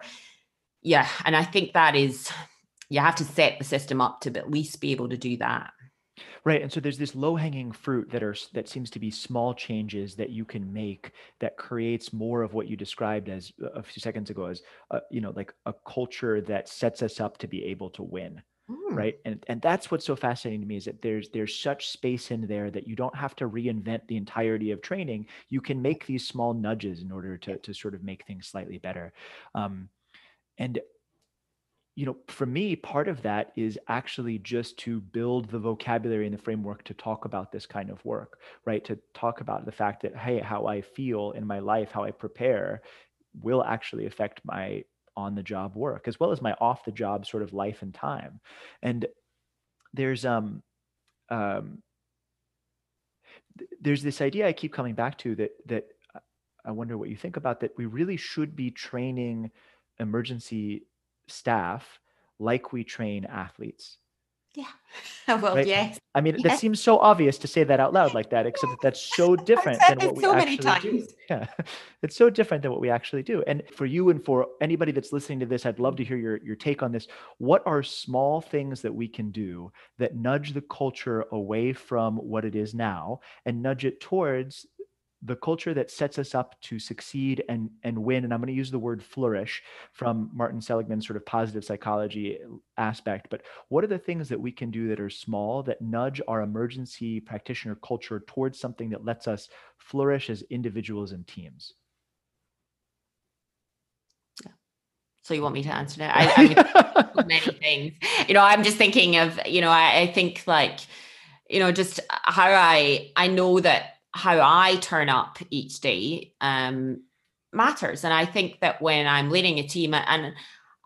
yeah. And I think that is, you have to set the system up to at least be able to do that. Right. And so there's this low hanging fruit that are, that seems to be small changes that you can make that creates more of what you described as a few seconds ago as, uh, you know, like a culture that sets us up to be able to win. Mm. Right. And, and that's what's so fascinating to me, is that there's, there's such space in there that you don't have to reinvent the entirety of training. You can make these small nudges in order to, to sort of make things slightly better. Um, and you know, for me, part of that is actually just to build the vocabulary and the framework to talk about this kind of work, right? To talk about the fact that, hey, how I feel in my life, how I prepare will actually affect my on-the-job work, as well as my off-the-job sort of life and time. And there's, um, um, th- there's this idea I keep coming back to that, that I wonder what you think about, that we really should be training emergency staff like we train athletes. Yeah. Well, right? Yes. I mean, yes. That seems so obvious to say that out loud like that, except that that's so different than what we so actually many times. do. Yeah. It's so different than what we actually do. And for you and for anybody that's listening to this, I'd love to hear your, your take on this. What are small things that we can do that nudge the culture away from what it is now and nudge it towards the culture that sets us up to succeed and, and win? And I'm going to use the word flourish from Martin Seligman's sort of positive psychology aspect, but what are the things that we can do that are small that nudge our emergency practitioner culture towards something that lets us flourish as individuals and teams? So you want me to answer that? I, I mean, many things, you know, I'm just thinking of, you know, I, I think like, you know, just how I, I know that how I turn up each day um, matters. And I think that when I'm leading a team, and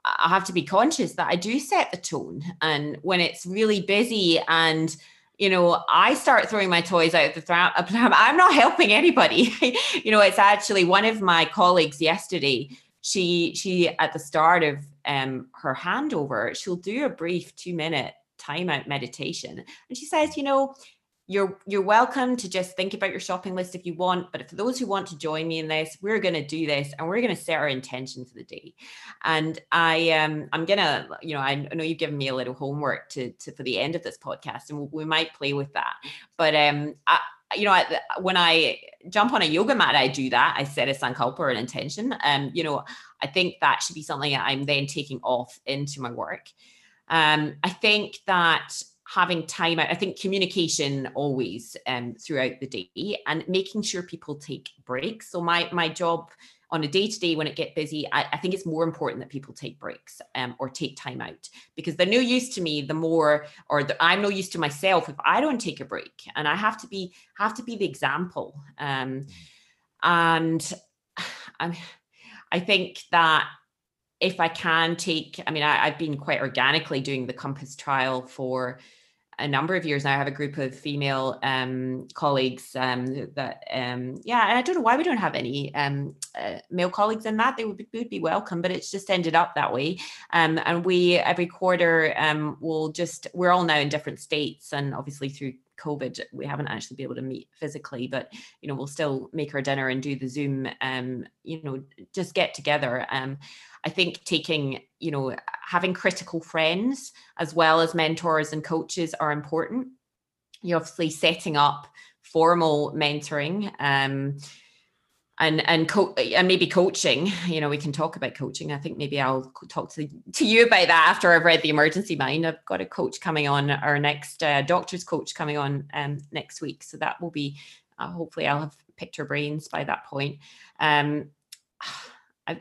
I have to be conscious that I do set the tone. And when it's really busy and, you know, I start throwing my toys out of the tram, I'm not helping anybody. You know, it's actually one of my colleagues yesterday, she, she at the start of um, her handover, she'll do a brief two minute timeout meditation. And she says, you know, You're you're welcome to just think about your shopping list if you want, but for those who want to join me in this, we're going to do this, and we're going to set our intention for the day. And I um I'm gonna you know I know you've given me a little homework to to for the end of this podcast, and we might play with that. But um I, you know I, when I jump on a yoga mat, I do that. I set a sankalpa or an intention. Um you know I think that should be something that I'm then taking off into my work. Um I think that. Having time out, I think communication always um, throughout the day, and making sure people take breaks. So my my job on a day-to-day when it gets busy, I, I think it's more important that people take breaks um, or take time out, because they're no use to me the more, or the, I'm no use to myself if I don't take a break. And I have to be have to be the example. Um, and I'm, I think that if I can take, I mean, I, I've been quite organically doing the COMPASS trial for a number of years now. I have a group of female um, colleagues um, that, um, yeah, and I don't know why we don't have any um, uh, male colleagues in that. They would be, would be welcome, but it's just ended up that way. Um, and we, every quarter, um, we'll just, we're all now in different states, and obviously through COVID, we haven't actually been able to meet physically, but, you know, we'll still make our dinner and do the Zoom, um, you know, just get together. Um, I think taking, you know, having critical friends as well as mentors and coaches are important. You're obviously setting up formal mentoring. Um, and and co- and maybe coaching. You know, we can talk about coaching. I think maybe I'll talk to to you about that after I've read The Emergency Mind. I've got a coach coming on, our next uh, doctor's coach coming on um, next week. So that will be, uh, hopefully I'll have picked her brains by that point. Um, I,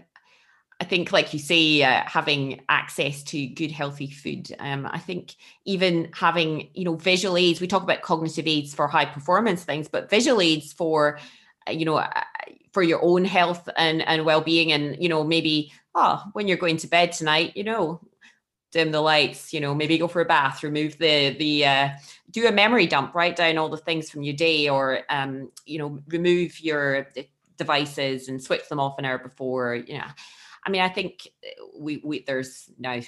I think, like you say, uh, having access to good, healthy food. Um, I think even having, you know, visual aids. We talk about cognitive aids for high performance things, but visual aids for, you know, for your own health and, and well-being. And, you know, maybe, oh, when you're going to bed tonight, you know, dim the lights, you know, maybe go for a bath, remove the, the, uh, do a memory dump, write down all the things from your day, or, um, you know, remove your devices and switch them off an hour before, you know. I mean, I think we, we there's now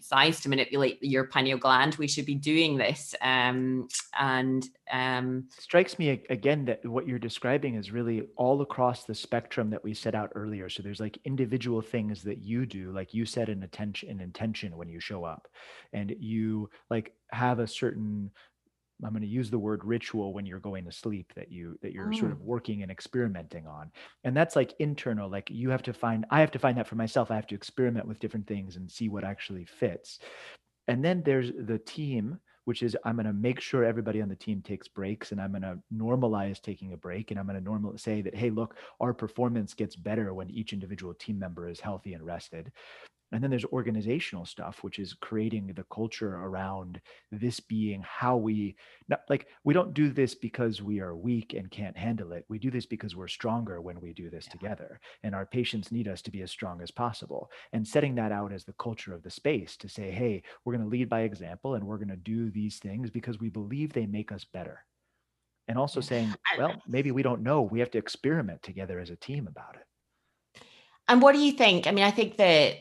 science to manipulate your pineal gland. We should be doing this. Um, and um, strikes me again that what you're describing is really all across the spectrum that we set out earlier. So there's like individual things that you do, like you set an attention, an intention when you show up, and you like have a certain, I'm going to use the word ritual, when you're going to sleep that you, that you're oh. sort of working and experimenting on. And that's like internal, like you have to find, I have to find that for myself. I have to experiment with different things and see what actually fits. And then there's the team, which is I'm going to make sure everybody on the team takes breaks, and I'm going to normalize taking a break. And I'm going to normally say that, hey, look, our performance gets better when each individual team member is healthy and rested. And then there's organizational stuff, which is creating the culture around this being how we, not, like, we don't do this because we are weak and can't handle it. We do this because we're stronger when we do this yeah. together. And our patients need us to be as strong as possible. And setting that out as the culture of the space to say, hey, we're going to lead by example, and we're going to do these things because we believe they make us better. And also yeah. saying, well, maybe we don't know. We have to experiment together as a team about it. And what do you think? I mean, I think that,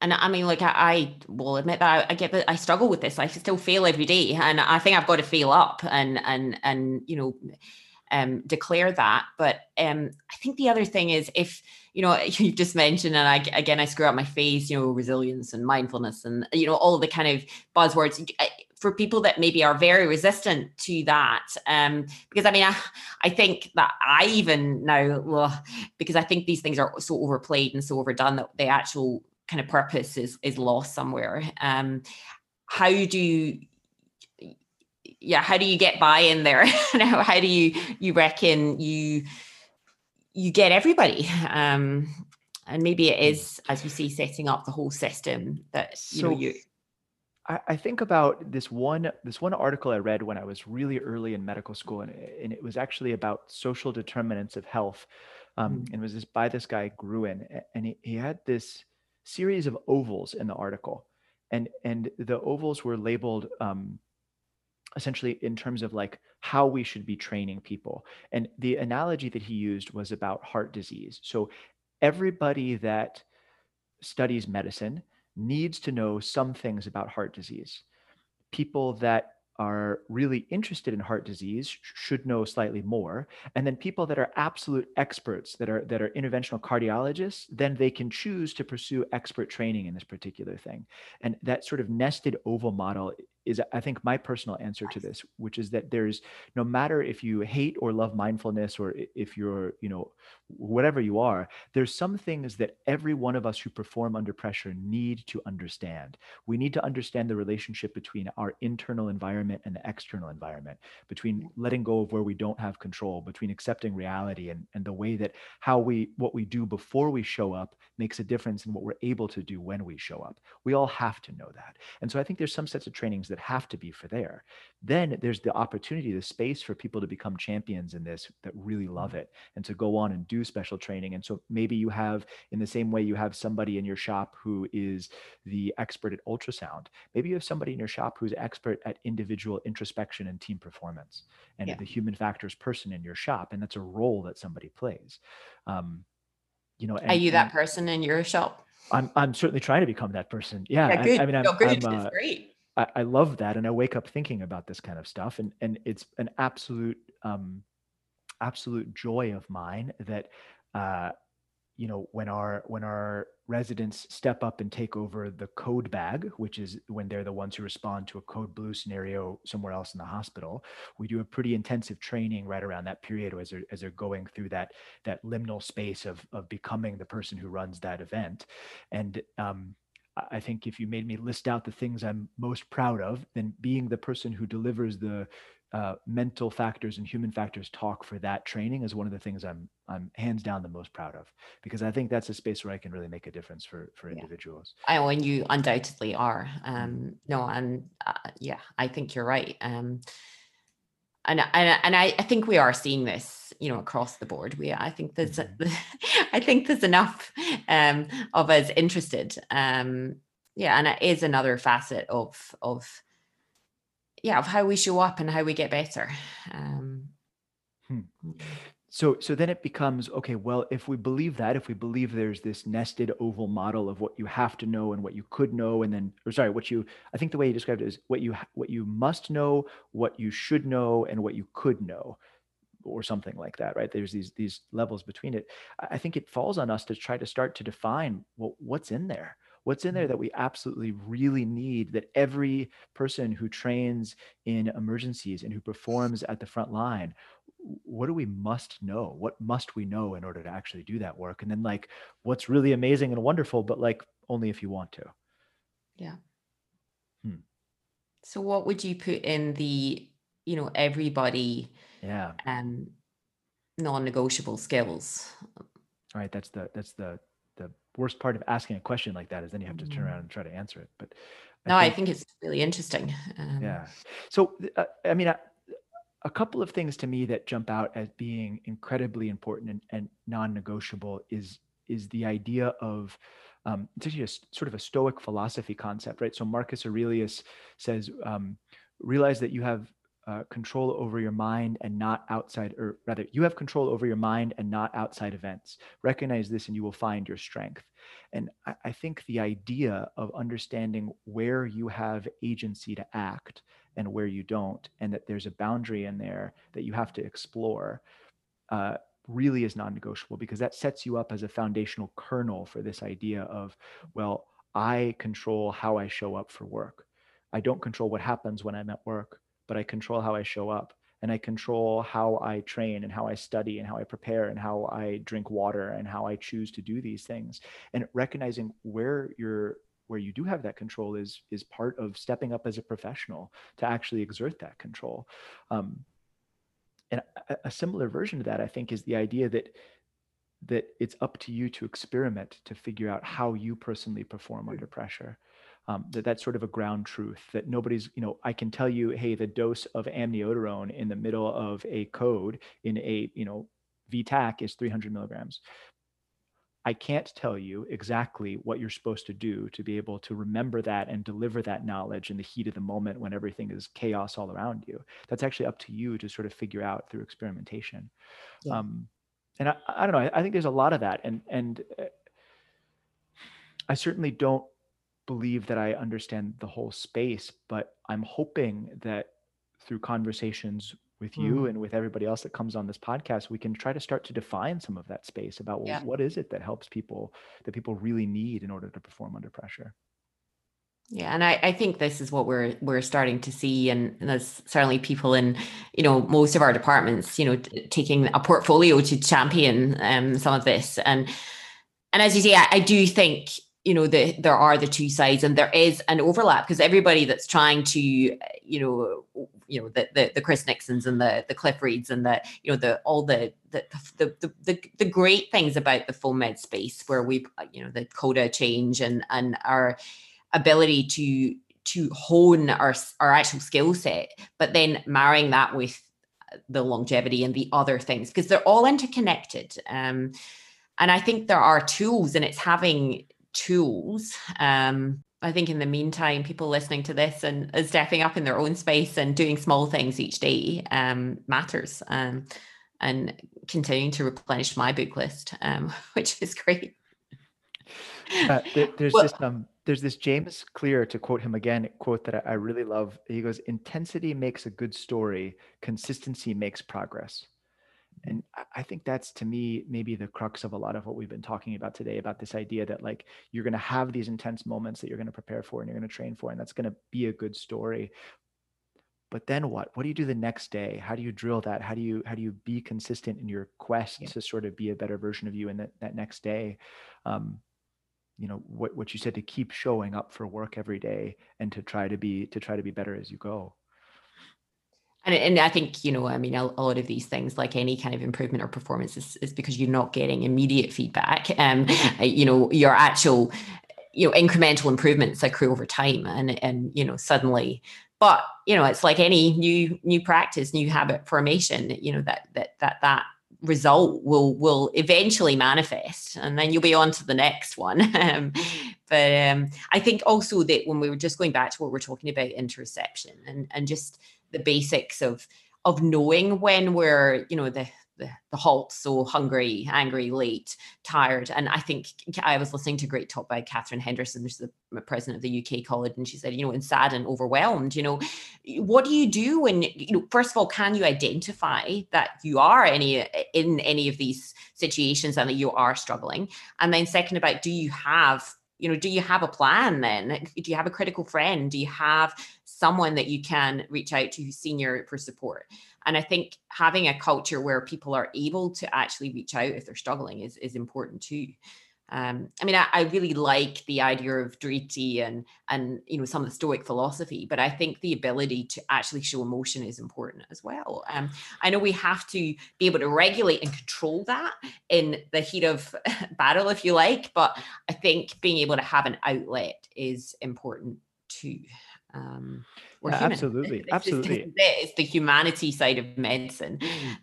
and I mean, like I, I will admit that I, I get that I struggle with this. I still fail every day, and I think I've got to fail up and and and you know, um, declare that. But um, I think the other thing is, if you know, you just mentioned, and I again I screw up my phase, you know, resilience and mindfulness, and you know, all the kind of buzzwords for people that maybe are very resistant to that. Um, because I mean, I, I think that I even now, ugh, because I think these things are so overplayed and so overdone that the actual kind of purpose is is lost somewhere. Um, how do, yeah, how do you get buy-in there? How do you you reckon you you get everybody? Um, and maybe it is, as you see, setting up the whole system that you so, know you. I, I think about this one this one article I read when I was really early in medical school, and and it was actually about social determinants of health, um, mm. and it was this by this guy Gruen, and he, he had this series of ovals in the article, and and the ovals were labeled um, essentially in terms of like how we should be training people. And the analogy that he used was about heart disease. So everybody that studies medicine needs to know some things about heart disease. People that are really interested in heart disease should know slightly more. And then people that are absolute experts, that are that are interventional cardiologists, then they can choose to pursue expert training in this particular thing. And that sort of nested oval model is, I think, my personal answer to this, which is that there's, no matter if you hate or love mindfulness, or if you're, you know, whatever you are, there's some things that every one of us who perform under pressure need to understand. We need to understand the relationship between our internal environment and the external environment, between letting go of where we don't have control, between accepting reality, and, and the way that how we, what we do before we show up makes a difference in what we're able to do when we show up. We all have to know that. And so I think there's some sets of trainings that have to be for there. Then there's the opportunity, the space for people to become champions in this that really love it and to go on and do special training. And so maybe you have, in the same way you have somebody in your shop who is the expert at ultrasound, maybe you have somebody in your shop who's expert at individual introspection and team performance, and yeah. the human factors person in your shop. And that's a role that somebody plays. Um, you know, and, are you that and, person in your shop? I'm I'm certainly trying to become that person. Yeah. yeah good. I, I mean, I'm, no, good. I'm uh, great. I love that. And I wake up thinking about this kind of stuff. And, and it's an absolute, um, absolute joy of mine that, uh, you know, when our when our residents step up and take over the code bag, which is when they're the ones who respond to a code blue scenario somewhere else in the hospital, we do a pretty intensive training right around that period as they're, as they're going through that that liminal space of of becoming the person who runs that event. And um, I think if you made me list out the things I'm most proud of, then being the person who delivers the Uh, mental factors and human factors talk for that training is one of the things I'm I'm hands down the most proud of, because I think that's a space where I can really make a difference for for yeah. individuals. Oh, and you undoubtedly are. Um, no, and uh, yeah, I think you're right. Um, and and and I, I think we are seeing this, you know, across the board. We I think there's mm-hmm. I think there's enough um, of us interested. Um, yeah, and it is another facet of of. yeah, of how we show up and how we get better. Um, hmm. So, so then it becomes, okay, well, if we believe that, if we believe there's this nested oval model of what you have to know and what you could know, and then, or sorry, what you, I think the way you described it is what you, what you must know, what you should know, and what you could know, or something like that, right? There's these, these levels between it. I think it falls on us to try to start to define, well, what's in there? What's in there that we absolutely really need, that every person who trains in emergencies and who performs at the front line, what do we must know? What must we know in order to actually do that work? And then, like, what's really amazing and wonderful, but like only if you want to. Yeah. Hmm. So what would you put in the, you know, everybody, yeah, um, non-negotiable skills? All right. That's the, that's the, the worst part of asking a question like that is then you have to turn around and try to answer it. But I no, think, I think it's really interesting. Um, yeah. So, uh, I mean, uh, a couple of things to me that jump out as being incredibly important and, and non-negotiable is, is the idea of, um, it's actually a, sort of a Stoic philosophy concept, right? So Marcus Aurelius says, um, realize that you have Uh, control over your mind and not outside, or rather you have control over your mind and not outside events. Recognize this and you will find your strength. And I, I think the idea of understanding where you have agency to act and where you don't, and that there's a boundary in there that you have to explore, uh, really is non-negotiable, because that sets you up as a foundational kernel for this idea of, well, I control how I show up for work. I don't control what happens when I'm at work, but I control how I show up, and I control how I train and how I study and how I prepare and how I drink water and how I choose to do these things. And recognizing where you're, where you do have that control is, is part of stepping up as a professional to actually exert that control. Um, and a, a similar version to that, I think, is the idea that, that it's up to you to experiment, to figure out how you personally perform under pressure. Um, that that's sort of a ground truth that nobody's, you know, I can tell you, hey, the dose of amiodarone in the middle of a code in a, you know, V TAC is three hundred milligrams. I can't tell you exactly what you're supposed to do to be able to remember that and deliver that knowledge in the heat of the moment when everything is chaos all around you. That's actually up to you to sort of figure out through experimentation. Yeah. Um, and I, I don't know, I, I think there's a lot of that. And, and I certainly don't believe that I understand the whole space, but I'm hoping that through conversations with you mm. and with everybody else that comes on this podcast, we can try to start to define some of that space about yeah. what is it that helps people, that people really need in order to perform under pressure. Yeah. And I, I think this is what we're, we're starting to see. And, and there's certainly people in, you know, most of our departments, you know, t- taking a portfolio to champion um, some of this. And, and as you say, I, I do think, you know, the, there are the two sides, and there is an overlap, because everybody that's trying to, you know, you know, the the, the Chris Nixons and the the Cliff Reeds and the, you know, the all the the the the, the, the great things about the full med space, where we, you know, the CODA change and and our ability to to hone our our actual skill set, but then marrying that with the longevity and the other things, because they're all interconnected. Um, and I think there are tools, and it's having tools. Um, I think in the meantime, people listening to this and stepping up in their own space and doing small things each day um, matters. Um, and continuing to replenish my book list, um, which is great. Uh, there, there's well, this um, there's this James Clear, to quote him again, quote that I, I really love. He goes, "Intensity makes a good story. Consistency makes progress." And I think that's, to me, maybe the crux of a lot of what we've been talking about today, about this idea that like, you're going to have these intense moments that you're going to prepare for and you're going to train for, and that's going to be a good story. But then what? What do you do the next day? How do you drill that? How do you, how do you be consistent in your quest yeah. to sort of be a better version of you in that, that next day? Um, you know, what, what you said, to keep showing up for work every day and to try to be, to try to be better as you go. And, and I think, you know, I mean, a, a lot of these things, like any kind of improvement or performance, is, is because you're not getting immediate feedback. Um, you know, your actual, you know, incremental improvements accrue over time, and, and, you know, suddenly, but, you know, it's like any new, new practice, new habit formation, you know, that, that, that, that result will, will eventually manifest, and then you'll be on to the next one. Um, but um, I think also that when we were just going back to what we're talking about, interoception and, and just the basics of of knowing when we're, you know, the, the the halt, so hungry, angry, late, tired. And I think I was listening to a great talk by Catherine Henderson, who's the president of the U K College, and she said, you know, and sad and overwhelmed, you know, what do you do when, you know, first of all, can you identify that you are any in any of these situations and that you are struggling? And then second, about do you have, you know, do you have a plan then? Do you have a critical friend? Do you have someone that you can reach out to who's senior for support? And I think having a culture where people are able to actually reach out if they're struggling is, is important too. Um, I mean, I, I really like the idea of Driti and, and, you know, some of the Stoic philosophy, but I think the ability to actually show emotion is important as well. Um, I know we have to be able to regulate and control that in the heat of battle, if you like, but I think being able to have an outlet is important too. Um, we're yeah, human. Absolutely. It's absolutely. Just, it's the humanity side of medicine.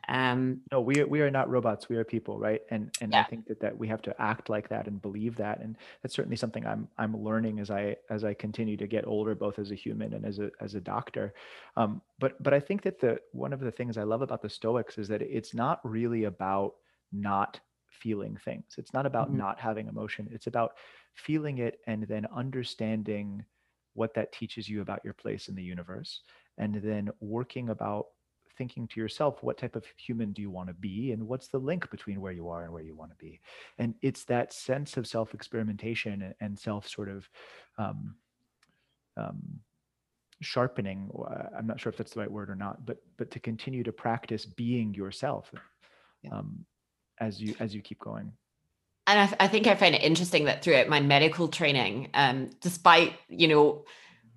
Um, no, we are, we are not robots. We are people. Right. And, and yeah. I think that, that we have to act like that and believe that. And that's certainly something I'm, I'm learning as I, as I continue to get older, both as a human and as a, as a doctor. Um, but, but I think that the, one of the things I love about the Stoics is that it's not really about not feeling things. It's not about mm-hmm. not having emotion. It's about feeling it and then understanding what that teaches you about your place in the universe, and then working about thinking to yourself, what type of human do you want to be? And what's the link between where you are and where you want to be? And it's that sense of self-experimentation and self sort of um, um, sharpening. I'm not sure if that's the right word or not, but, but to continue to practice being yourself um, as you, as you keep going. And I, th- I think I find it interesting that throughout my medical training, um, despite, you know,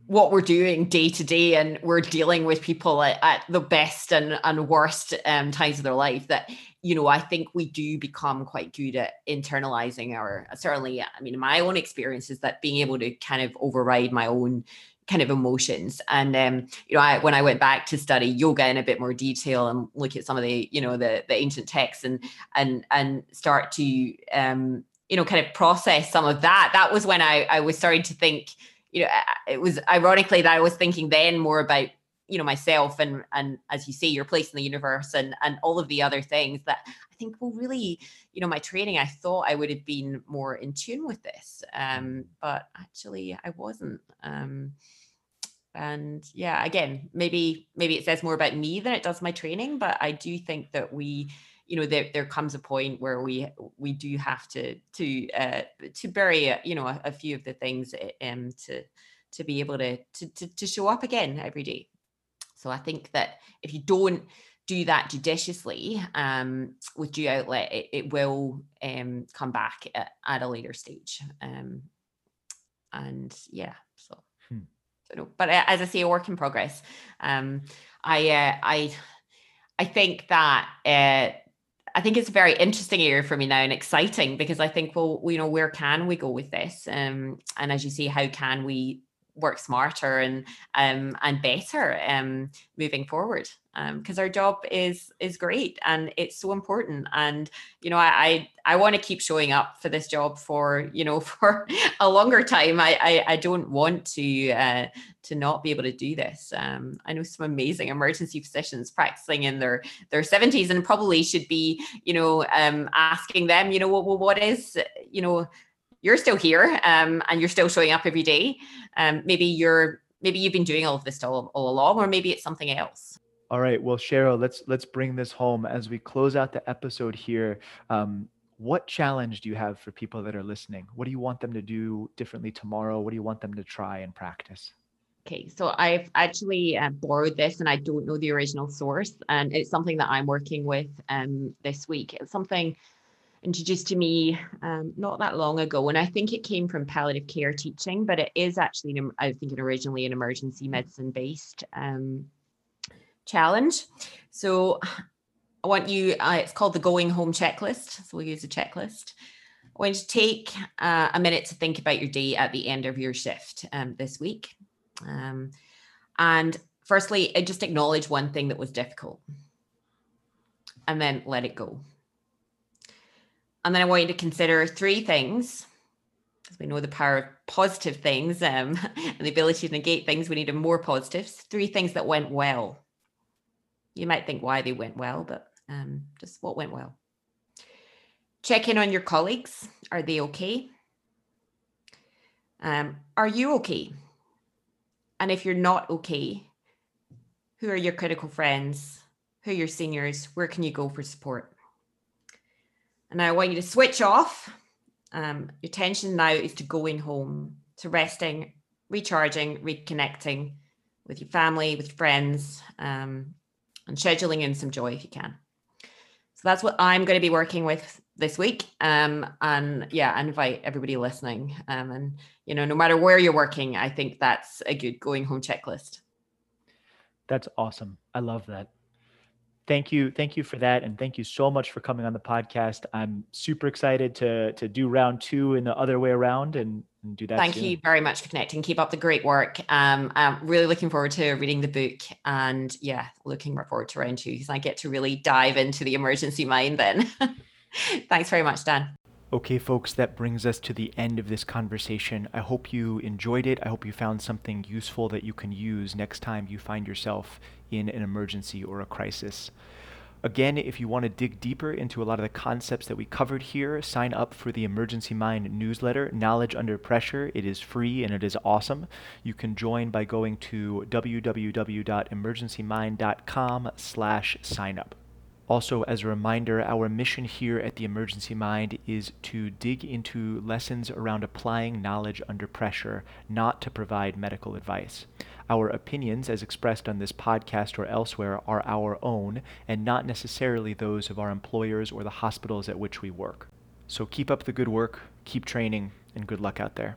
what we're doing day to day, and we're dealing with people at, at the best and, and worst um, times of their life, that, you know, I think we do become quite good at internalizing our, certainly, I mean, my own experience is that being able to kind of override my own kind of emotions. And, um, you know, I, when I went back to study yoga in a bit more detail and look at some of the, you know, the, the ancient texts and, and, and start to, um, you know, kind of process some of that, that was when I, I was starting to think, you know, it was ironically that I was thinking then more about, you know, myself and, and as you say, your place in the universe and, and all of the other things that I think, well, really, you know, my training, I thought I would have been more in tune with this. Um, but actually I wasn't. Um, and yeah, again, maybe, maybe it says more about me than it does my training, but I do think that we, you know, there, there comes a point where we, we do have to, to, uh, to bury, you know, a, a few of the things, um, to, to be able to, to, to, to show up again every day. So I think that if you don't do that judiciously um, with due outlet, it, it will um, come back at, at a later stage. Um, and yeah, so, hmm. so no. But as I say, a work in progress. Um, I, uh, I, I think that uh, I think it's a very interesting area for me now and exciting, because I think, well, you know, where can we go with this? Um, and as you say, how can we work smarter and um and better um moving forward, um because our job is is great and it's so important. And you know, I I, I want to keep showing up for this job for, you know, for a longer time. I I, I don't want to uh to not be able to do this. um I know some amazing emergency physicians practicing in their their seventies, and probably should be, you know, um asking them, you know, well, what is, you know, you're still here um, and you're still showing up every day. Um, maybe you're, maybe you've been doing all of this all, all along, or maybe it's something else. All right. Well, Cheryl, let's let's bring this home as we close out the episode here. Um, what challenge do you have for people that are listening? What do you want them to do differently tomorrow? What do you want them to try and practice? Okay, so I've actually uh, borrowed this and I don't know the original source, and it's something that I'm working with um, this week. It's something introduced to me um, not that long ago, and I think it came from palliative care teaching, but it is actually, I think, originally an emergency medicine based um, challenge. So I want you, uh, it's called the Going Home Checklist. So we'll use a checklist. I want you to take uh, a minute to think about your day at the end of your shift um, this week. Um, and firstly, just acknowledge one thing that was difficult and then let it go. And then I want you to consider three things, because we know the power of positive things um, and the ability to negate things. We need more positives. Three things that went well. You might think why they went well, but um, just what went well. Check in on your colleagues. Are they okay? Um, are you okay? And if you're not okay, who are your critical friends? Who are your seniors? Where can you go for support? And I want you to switch off. Um, your attention now is to going home, to resting, recharging, reconnecting with your family, with friends, um, and scheduling in some joy if you can. So that's what I'm going to be working with this week. Um, and yeah, I invite everybody listening. Um, and, you know, no matter where you're working, I think that's a good going home checklist. That's awesome. I love that. Thank you. Thank you for that. And thank you so much for coming on the podcast. I'm super excited to, to do round two and the other way around and, and do that. Thank soon. You very much for connecting. Keep up the great work. Um, I'm really looking forward to reading the book, and yeah, looking forward to round two because I get to really dive into the emergency mind then. Thanks very much, Dan. Okay, folks, that brings us to the end of this conversation. I hope you enjoyed it. I hope you found something useful that you can use next time you find yourself in an emergency or a crisis. Again, if you want to dig deeper into a lot of the concepts that we covered here, sign up for the Emergency Mind newsletter, Knowledge Under Pressure. It is free and it is awesome. You can join by going to w w w dot emergency mind dot com slash sign up. Also, as a reminder, our mission here at the Emergency Mind is to dig into lessons around applying knowledge under pressure, not to provide medical advice. Our opinions, as expressed on this podcast or elsewhere, are our own and not necessarily those of our employers or the hospitals at which we work. So keep up the good work, keep training, and good luck out there.